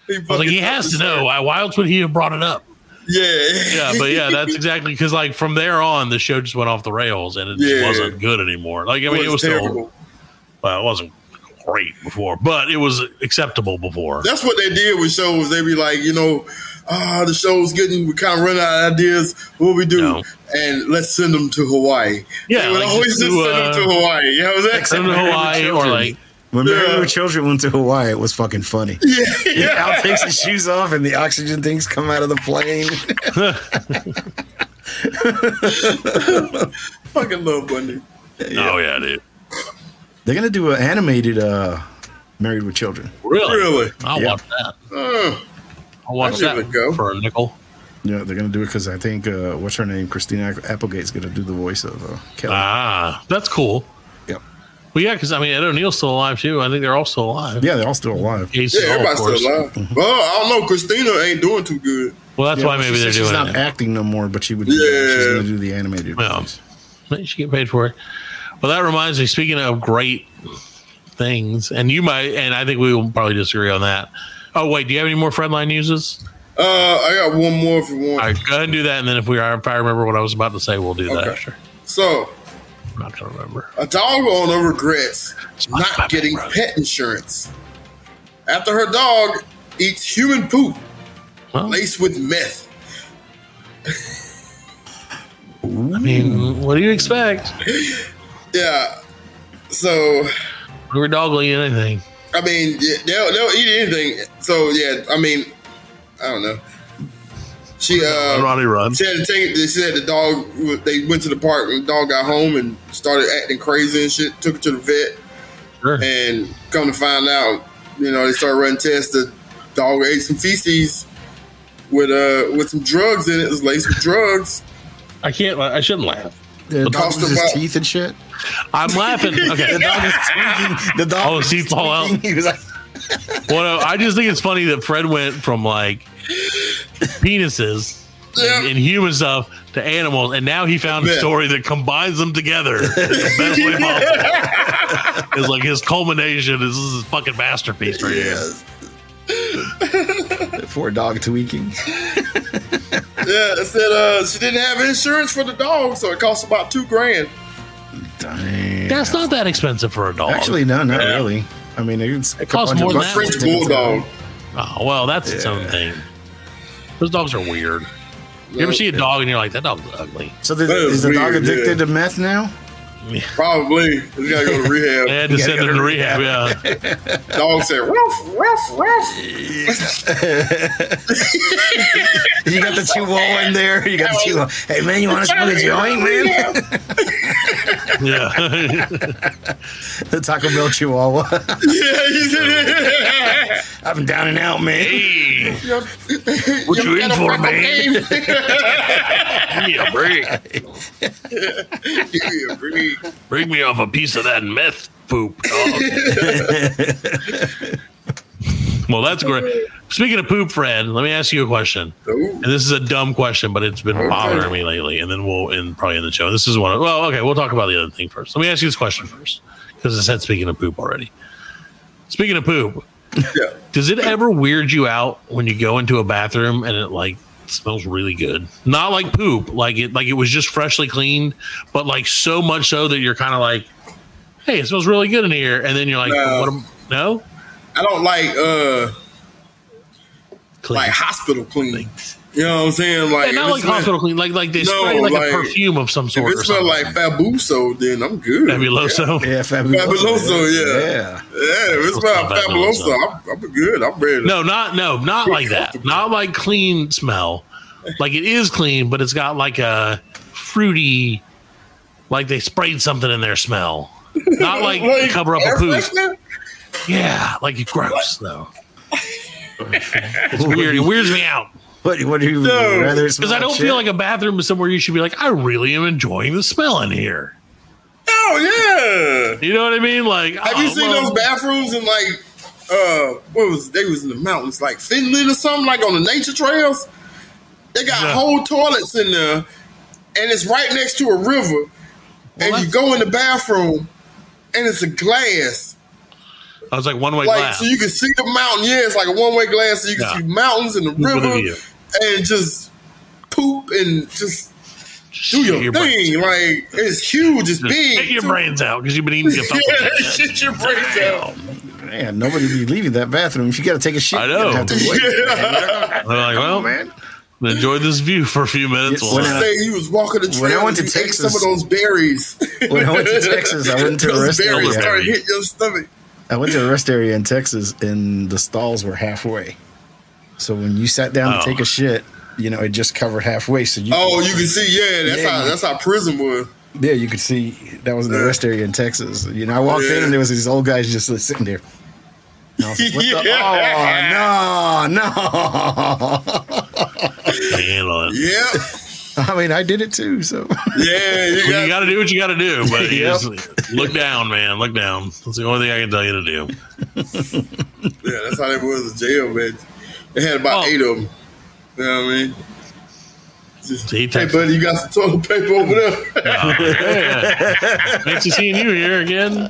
He, I was like, he has to know. Why, why else would he have brought it up? Yeah. Yeah, but yeah, that's exactly, because like from there on, the show just went off the rails and it yeah. just wasn't good anymore. Like, I mean, it was, it was still, well, it wasn't great before, but it was acceptable before. That's what they did with shows. They be like, you know, ah, oh, the show's getting, we kind of running out of ideas. What do we do? No. And let's send them to Hawaii. Yeah, like always just do, send uh, them to Hawaii. You know what I'm saying? Send them to Hawaii or like when yeah. Mary and her children went to Hawaii, it was fucking funny. Yeah, yeah. yeah Al takes his shoes off and the oxygen things come out of the plane. Fucking love Bundy. Yeah. Oh yeah, dude. They're gonna do an animated uh, Married with Children. Really? Really? I'll yeah. watch that. Uh, I'll watch that go. for a nickel. Yeah, they're going to do it because I think, uh, what's her name? Christina Applegate's going to do the voice of uh, Kelly. Ah, that's cool. Yep. Well, yeah, because, I mean, Ed O'Neill's still alive, too. I think they're all still alive. Yeah, they're all still alive. He's yeah, still, everybody's still alive. Mm-hmm. Well, I don't know. Christina ain't doing too good. Well, that's yeah, why maybe they're doing she's it. She's not acting no more, but she would. Yeah. She's going to do the animated movies. Well, she get paid for it. Well, that reminds me, speaking of great things, and you might, and I think we will probably disagree on that. Oh, wait, do you have any more Fredline Newses? Uh, I got one more if you want. All right, go ahead and do that, and then if we are, if I remember what I was about to say, we'll do okay. that after. So, I'm not gonna remember. A dog owner regrets not getting brother. pet insurance after her dog eats human poop well, laced with meth. I mean, what do you expect? Yeah. So, your dog will eat anything. I mean, they'll they'll eat anything. So yeah, I mean. I don't know. She uh, Ronnie run. She had to take. She said the dog. They went to the park and the dog got home and started acting crazy and shit. Took her to the vet. Sure. And come to find out, you know, they started running tests. The dog ate some feces with uh with some drugs in it. It was laced with drugs. I can't. I shouldn't laugh. The but dog was his out. teeth and shit. I'm laughing. Okay. The dog is tweaking. The dog. Oh, his teeth fall out. He was like. Well, I just think it's funny that Fred went from like penises yeah. and, and human stuff to animals, and now he found a story that combines them together. The best way possible. It's like his culmination is this is his fucking masterpiece right yes. here. Poor dog tweaking. Yeah, it said uh, she didn't have insurance for the dog, so it cost about two grand. Damn, that's not that expensive for a dog. Actually, no, not yeah. really. I mean, it's it costs more than that. French bulldog. Oh well, that's yeah. its own thing. Those dogs are weird. You ever see a dog and you're like, that dog's ugly. So the, is the weird, dog addicted yeah. to meth now? Yeah. Probably. He's got to go to rehab. They had to send him to rehab. rehab. Yeah. Dog said, "Ruff, ruff, ruff." You got the two wall in there. You got the two wall. Hey man, you want to smoke a joint, man? Yeah. The Taco Bell Chihuahua. Yeah. I'm down and out, man. Hey. What you, you in for, man? Give me a break. Give me a break. Bring me off a piece of that meth poop, dog. Well, that's great. Speaking of poop, Fred, let me ask you a question. Ooh. And this is a dumb question, but it's been okay. bothering me lately. And then we'll end probably in the show. This is one of, well, okay, we'll talk about the other thing first. Let me ask you this question first, because I said speaking of poop already. Speaking of poop, yeah. Does it ever weird you out when you go into a bathroom and it like smells really good? Not like poop, like it, like it was just freshly cleaned, but like so much so that you're kind of like, hey, it smells really good in here. And then you're like, no. What am, no? I don't like uh, clean. like hospital cleaning. You know what I'm saying? Like yeah, not like hospital cleaning. Like like they no, spray like, like a perfume of some sort. If it smells like Fabuloso, then I'm good. Fabuloso, yeah, yeah Fabuloso, Fabuloso, yeah, yeah. yeah. If it smells like Fabuloso, I'm, I'm good. I'm ready. No, not no, not like that. Not like clean smell. Like it is clean, but it's got like a fruity, like they sprayed something in their smell. Not like, like cover up a poop. Yeah, like it's gross though. It's weird. It weirds me out. What, what do you no. rather? Because I don't shit? feel like a bathroom is somewhere you should be like, I really am enjoying the smell in here. Oh yeah, you know what I mean? Like, have oh, you seen well, those bathrooms in like uh, what was they was in the mountains, like Finland or something, like on the nature trails? They got no. whole toilets in there, and it's right next to a river. Well, and you go in the bathroom, and it's a glass. I was like one way like, glass, so you can see the mountain. Yeah, it's like a one way glass, so you can yeah. see mountains and the river, and just poop and just shit do your, your thing. Like it's huge, it's just big. Get your too. brains out because you've been eating your fucking yeah, shit your brains Damn. out. Man, nobody be leaving that bathroom. If you got to take a shit, I know. Have to wait. Yeah. They're like, well, on, man. Enjoy this view for a few minutes. Yes, when I, say he was walking the trail, when I went to Texas, some of those berries. When I went to Texas, I went to a rest berries started hitting your stomach. I went to a rest area in Texas, and the stalls were halfway. So when you sat down oh. to take a shit, you know, it just covered halfway. So you oh, could, you could see, yeah, that's yeah, how that's how prison was. Yeah, you could see that was in the rest area in Texas. You know, I walked yeah. in, and there was these old guys just like, sitting there. Like, yeah. the? Oh no, no! Yeah. I mean, I did it too, so. Yeah, you got well, to do what you got to do, but yep. just look down, man, look down. That's the only thing I can tell you to do. Yeah, that's how they was in jail, man. They had about oh. eight of them. You know what I mean? Just, hey, buddy, them. You got some toilet paper over there? Oh, yeah. Nice to seeing you here again.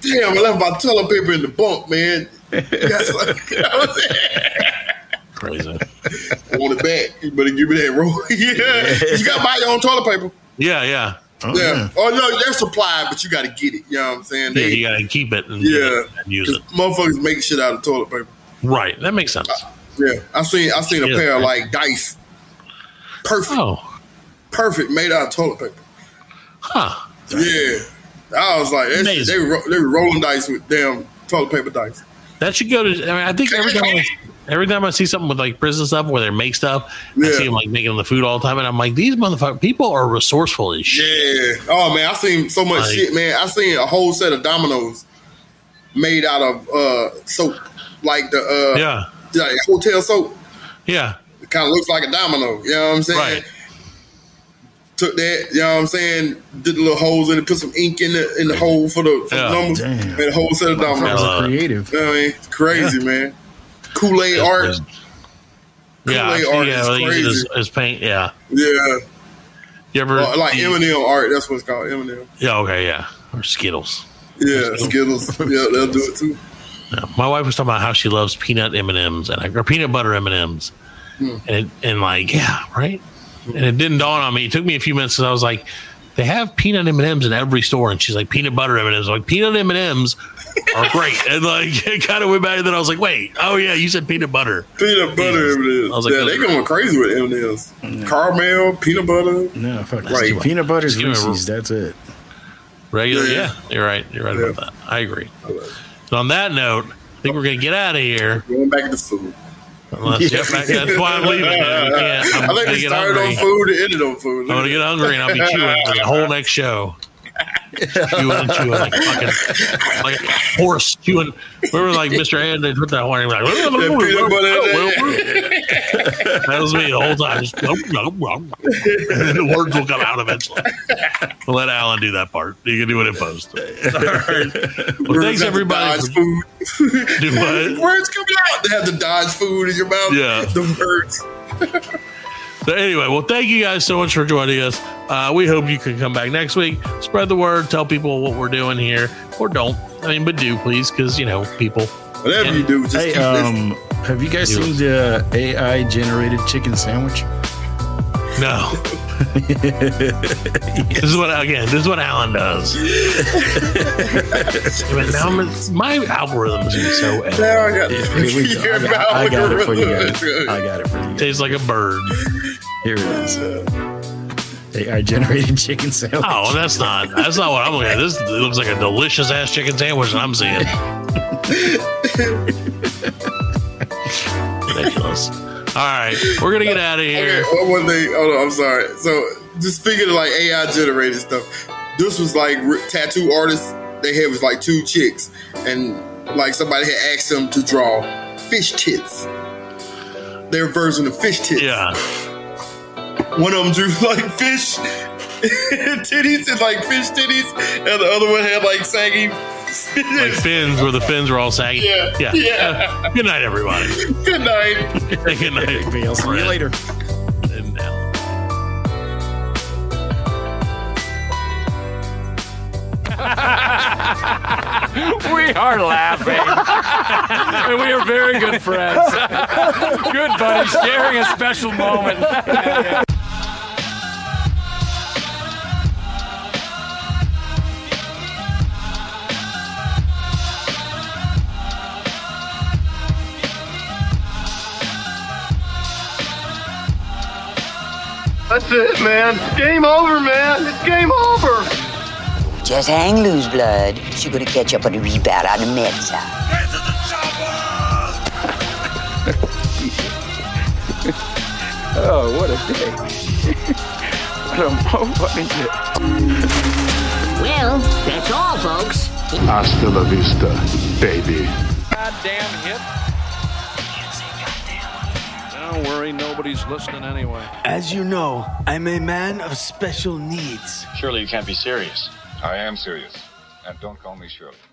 Damn, I left my toilet paper in the bunk, man. That's like, I was there. Crazy. I want it back. You better give me that roll. Yeah. You got to buy your own toilet paper. Yeah, yeah. Oh, yeah. yeah. Oh, no, they're supplied, but you got to get it. You know what I'm saying? They, yeah, you got to keep it and, yeah, it and use it. Motherfuckers make shit out of toilet paper. Right. That makes sense. I, yeah. I've seen, I've seen yeah. a pair of, like, dice. Perfect. Oh. Perfect. Made out of toilet paper. Huh. Yeah. I was like, that shit, they, ro- they were rolling dice with damn toilet paper dice. That should go to, I, mean, I think every time I Every time I see something with like prison stuff where they make stuff, yeah. I see them like making the food all the time, and I'm like, these motherfuckers, people are resourceful as shit. Yeah. Oh man, I seen so much like, shit, man. I seen a whole set of dominoes made out of uh, soap, like the uh, yeah, like hotel soap. Yeah, it kind of looks like a domino. You know what I'm saying? Right. Took that, you know what I'm saying? Did the little holes in it, put some ink in the in the hole for the, for yeah. the numbers, Damn. and a whole set of dominoes. Creative. You know what I mean? It's crazy, yeah. man. Kool-Aid yeah, art. Kool-Aid yeah, art yeah, is well, crazy. As, as paint, yeah. Yeah. You ever uh, like M and M art? That's what it's called, M and M. Yeah. Okay. Yeah. Or Skittles. Yeah, Skittles. Skittles. Yeah, they'll do it too. Yeah. My wife was talking about how she loves peanut M and M's and or peanut butter M and M's, hmm. and it, and like yeah, right. Hmm. And it didn't dawn on me. It took me a few minutes because I was like, they have peanut M and M's in every store, and she's like, peanut butter M and M's. I'm like, peanut M and M's are great. And like, it kind of went back, and then I was like, wait, oh yeah, you said peanut butter. Peanut butter M and M's. I was like, yeah, they going crazy with M and M's. Yeah. Caramel, peanut butter. No, fuck right. Peanut butter is Reese's. That's it. Regular, yeah. yeah. You're right. You're right yeah. about that. I agree. Right. So on that note, I think we're going to get out of here. Going back to food. Let's get back. That's why I'm leaving. Yeah, I'm I think we started hungry. on food and ended on food. I'm going to get hungry and I'll be chewing for the whole next show. Chewing and chewing like fucking like a horse chewing. We were like Mister Andy with that horn. Like, that, that was me the whole time. Just, and the words will come out eventually. We'll let Alan do that part. You can do it in post. All right. Well, we're thanks everybody. For, food. Dude, what? Words come out. They have to dodge food in your mouth. Yeah. The words. So anyway, well, thank you guys so much for joining us. Uh, we hope you can come back next week. Spread the word. Tell people what we're doing here. Or don't. I mean, but do, please, because, you know, people. Whatever and, you do, just hey, keep um, have you guys do seen it. The A I-generated chicken sandwich? No. This is what, again, this is what Alan does. But now my algorithm is so epic. Now I got it for you guys. I got it for you guys. Tastes like a bird. Here it is. A I generated chicken sandwich. Oh, that's not that's not what I'm looking at. This it looks like a delicious ass chicken sandwich that I'm seeing. Ridiculous. All right, we're going to get out of here. Okay, one thing. Hold on, I'm sorry. So, just speaking of like A I-generated stuff, this was like tattoo artists. They had was like two chicks, and like somebody had asked them to draw fish tits. Their version of fish tits. Yeah. One of them drew like fish titties and like fish titties, and the other one had like saggy like fins where the fins were all saggy. Yeah. yeah. yeah. Uh, good night, everybody. Good night. Good night. I'll see you later. We are laughing. And we are very good friends. Good buddies, sharing a special moment. Yeah, yeah. That's it, man. Game over, man. It's game over. Just hang loose, blood. She's gonna catch up on the rebound on the med side. Get to the chopper! Oh, what a day. What a motherfucking day. Well, that's all, folks. Hasta la vista, baby. Goddamn hip. Don't worry, nobody's listening anyway. As you know, I'm a man of special needs. Surely you can't be serious. I am serious. And don't call me Shirley.